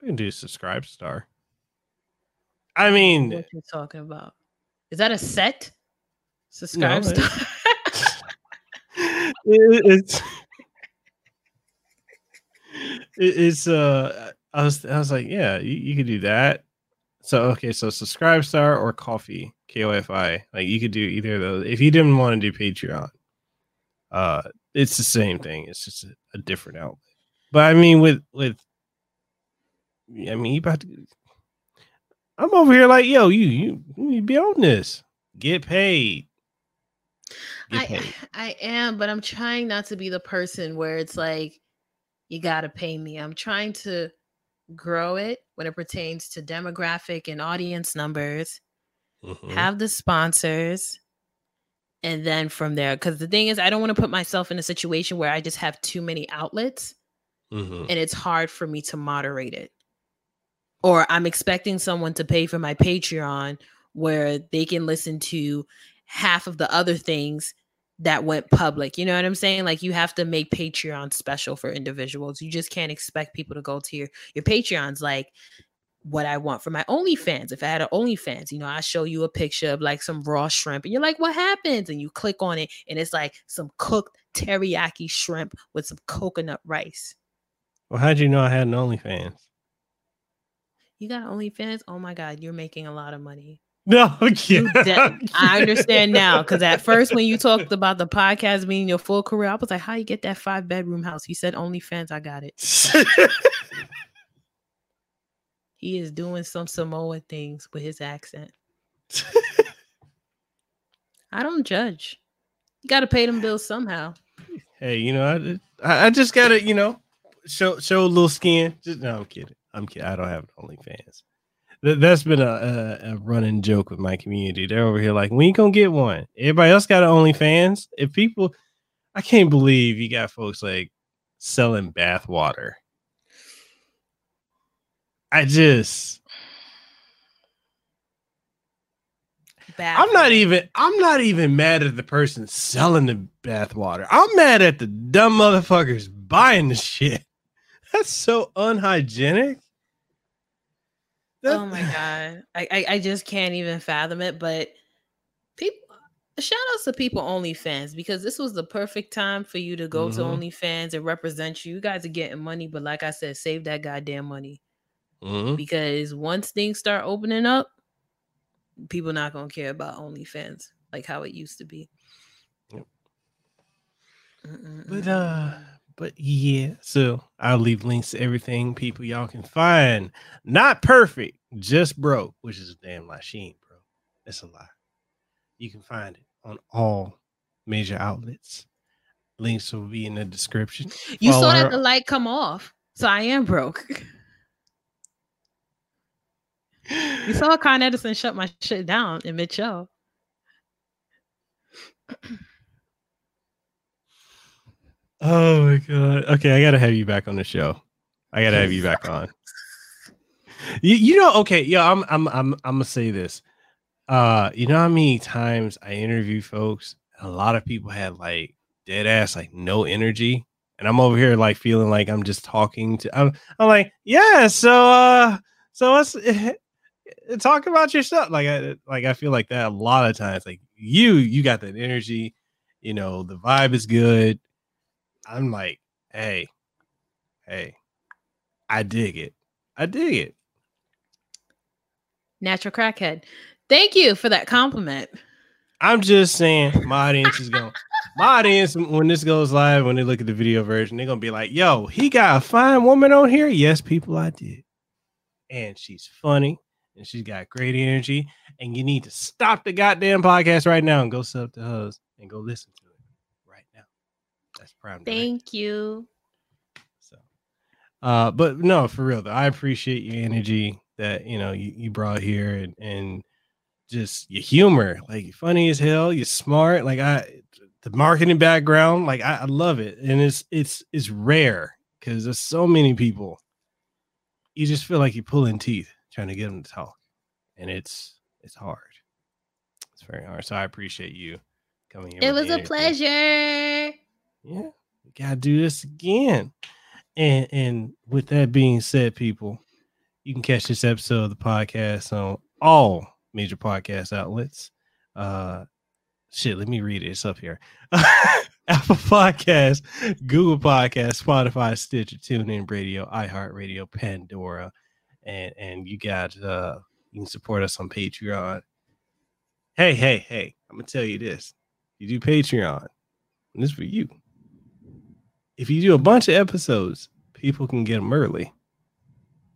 We can do subscribe star. I mean, what you're talking about. Is that a set? Subscribe. No, it's I was like, yeah, you could do that. So okay, so Subscribe Star or Ko-fi, K-O-F-I. Like you could do either of those. If you didn't want to do Patreon, it's the same thing. It's just a different outlet. But I mean, you about to. I'm over here like, yo, you be on this. Get paid. I am, but I'm trying not to be the person where it's like, you gotta pay me. I'm trying to grow it when it pertains to demographic and audience numbers, have the sponsors, and then from there. Because the thing is, I don't want to put myself in a situation where I just have too many outlets, and it's hard for me to moderate it. Or I'm expecting someone to pay for my Patreon where they can listen to half of the other things that went public. You know what I'm saying? Like, you have to make Patreon special for individuals. You just can't expect people to go to your Patreons. Like, what I want for my OnlyFans. If I had an OnlyFans, you know, I show you a picture of like some raw shrimp and you're like, what happens? And you click on it and it's like some cooked teriyaki shrimp with some coconut rice. Well, how'd you know I had an OnlyFans? You got OnlyFans? Oh my God, you're making a lot of money. No, I understand now, because at first when you talked about the podcast being your full career, I was like, how you get that 5-bedroom house? You said OnlyFans, I got it. He is doing some Samoa things with his accent. I don't judge. You got to pay them bills somehow. Hey, you know, I just got to, you know, show a little skin. Just, no, I'm kidding. I don't have OnlyFans. That's been a running joke with my community. They're over here like, we ain't gonna get one. Everybody else got an OnlyFans. I can't believe you got folks like selling bath water. I'm not even mad at the person selling the bath water. I'm mad at the dumb motherfuckers buying the shit. That's so unhygienic. Oh my God. I just can't even fathom it. But people, shout outs to people OnlyFans, because this was the perfect time for you to go to OnlyFans and represent you. You guys are getting money, but like I said, save that goddamn money. Because once things start opening up, people not gonna care about OnlyFans like how it used to be. Yep. But yeah, so I'll leave links to everything. People, y'all can find Not Perfect, Just Broke, which is a damn lie. She ain't broke. That's a lie. You can find it on all major outlets. Links will be in the description. You saw that the light come off, so I am broke. You saw Con Edison shut my shit down in mid-show. Oh my God. Okay, I gotta have you back on the show. I gotta have you back on. You know, okay, yeah, I'm gonna say this. You know how many times I interview folks, and a lot of people had like dead ass, like no energy, and I'm over here like feeling like I'm just talking to. I'm like, yeah, so let's talk about yourself. Like I feel like that a lot of times. Like you got that energy. You know, the vibe is good. I'm like, hey, I dig it. Natural crackhead. Thank you for that compliment. I'm just saying, my audience is going. My audience, when this goes live, when they look at the video version, they're gonna be like, "Yo, he got a fine woman on here." Yes, people, I did, and she's funny, and she's got great energy. And you need to stop the goddamn podcast right now and go sub to hers and go listen to. Thank you. So, but no, for real though, I appreciate your energy that you brought here, and just your humor. Like, you're funny as hell. You're smart. Like the marketing background. Like I love it, and it's rare because there's so many people. You just feel like you're pulling teeth trying to get them to talk, and it's hard. It's very hard. So I appreciate you coming here. It was a pleasure. Yeah, we gotta do this again. And with that being said, people, you can catch this episode of the podcast on all major podcast outlets. Shit, let me read it. It's up here. Apple Podcasts, Google Podcasts, Spotify, Stitcher, TuneIn Radio, iHeartRadio, Pandora, and you got you can support us on Patreon. Hey, I'm gonna tell you this. You do Patreon, and this is for you. If you do a bunch of episodes, people can get them early.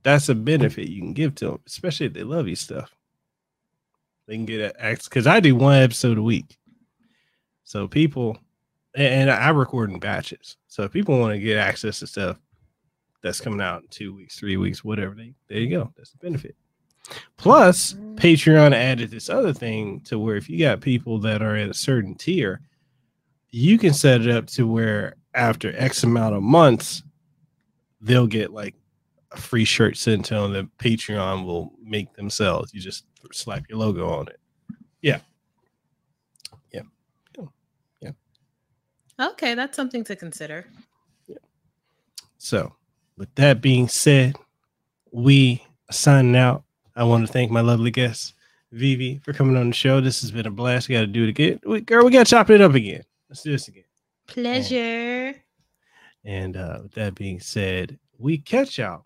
That's a benefit you can give to them, especially if they love your stuff. They can get access, because I do one episode a week. So people, and I record in batches. So if people want to get access to stuff that's coming out in 2 weeks, 3 weeks, whatever, there you go. That's the benefit. Plus, Patreon added this other thing to where if you got people that are at a certain tier, you can set it up to where after X amount of months, they'll get like a free shirt sent to them that Patreon will make themselves. You just slap your logo on it. Yeah. Okay, that's something to consider. Yeah. So, with that being said, we are signing out. I want to thank my lovely guest, Vivi, for coming on the show. This has been a blast. We got to do it again. Girl, we got to chop it up again. Let's do this again. Pleasure. And with that being said, we catch y'all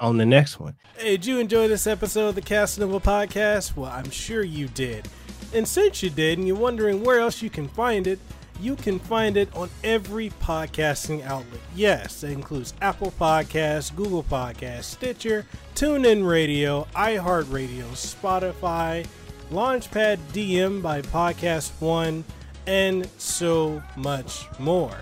on the next one. Hey, did you enjoy this episode of the Casanova Podcast? Well, I'm sure you did. And since you did and you're wondering where else you can find it on every podcasting outlet. Yes, that includes Apple Podcasts, Google Podcasts, Stitcher, TuneIn Radio, iHeartRadio, Spotify, Launchpad DM by Podcast One, and so much more.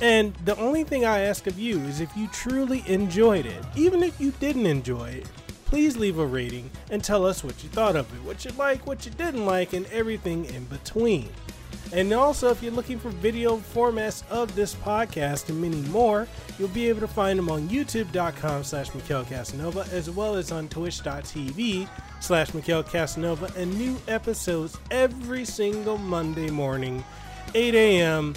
And the only thing I ask of you is if you truly enjoyed it, even if you didn't enjoy it, please leave a rating and tell us what you thought of it, what you liked, what you didn't like, and everything in between. And also, if you're looking for video formats of this podcast and many more, you'll be able to find them on youtube.com/Mikel Casanova, as well as on twitch.tv/Mikel Casanova, and new episodes every single Monday morning, 8 a.m.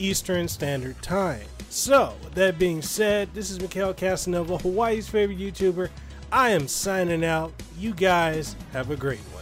Eastern Standard Time. So, with that being said, this is Mikel Casanova, Hawaii's favorite YouTuber. I am signing out. You guys have a great one.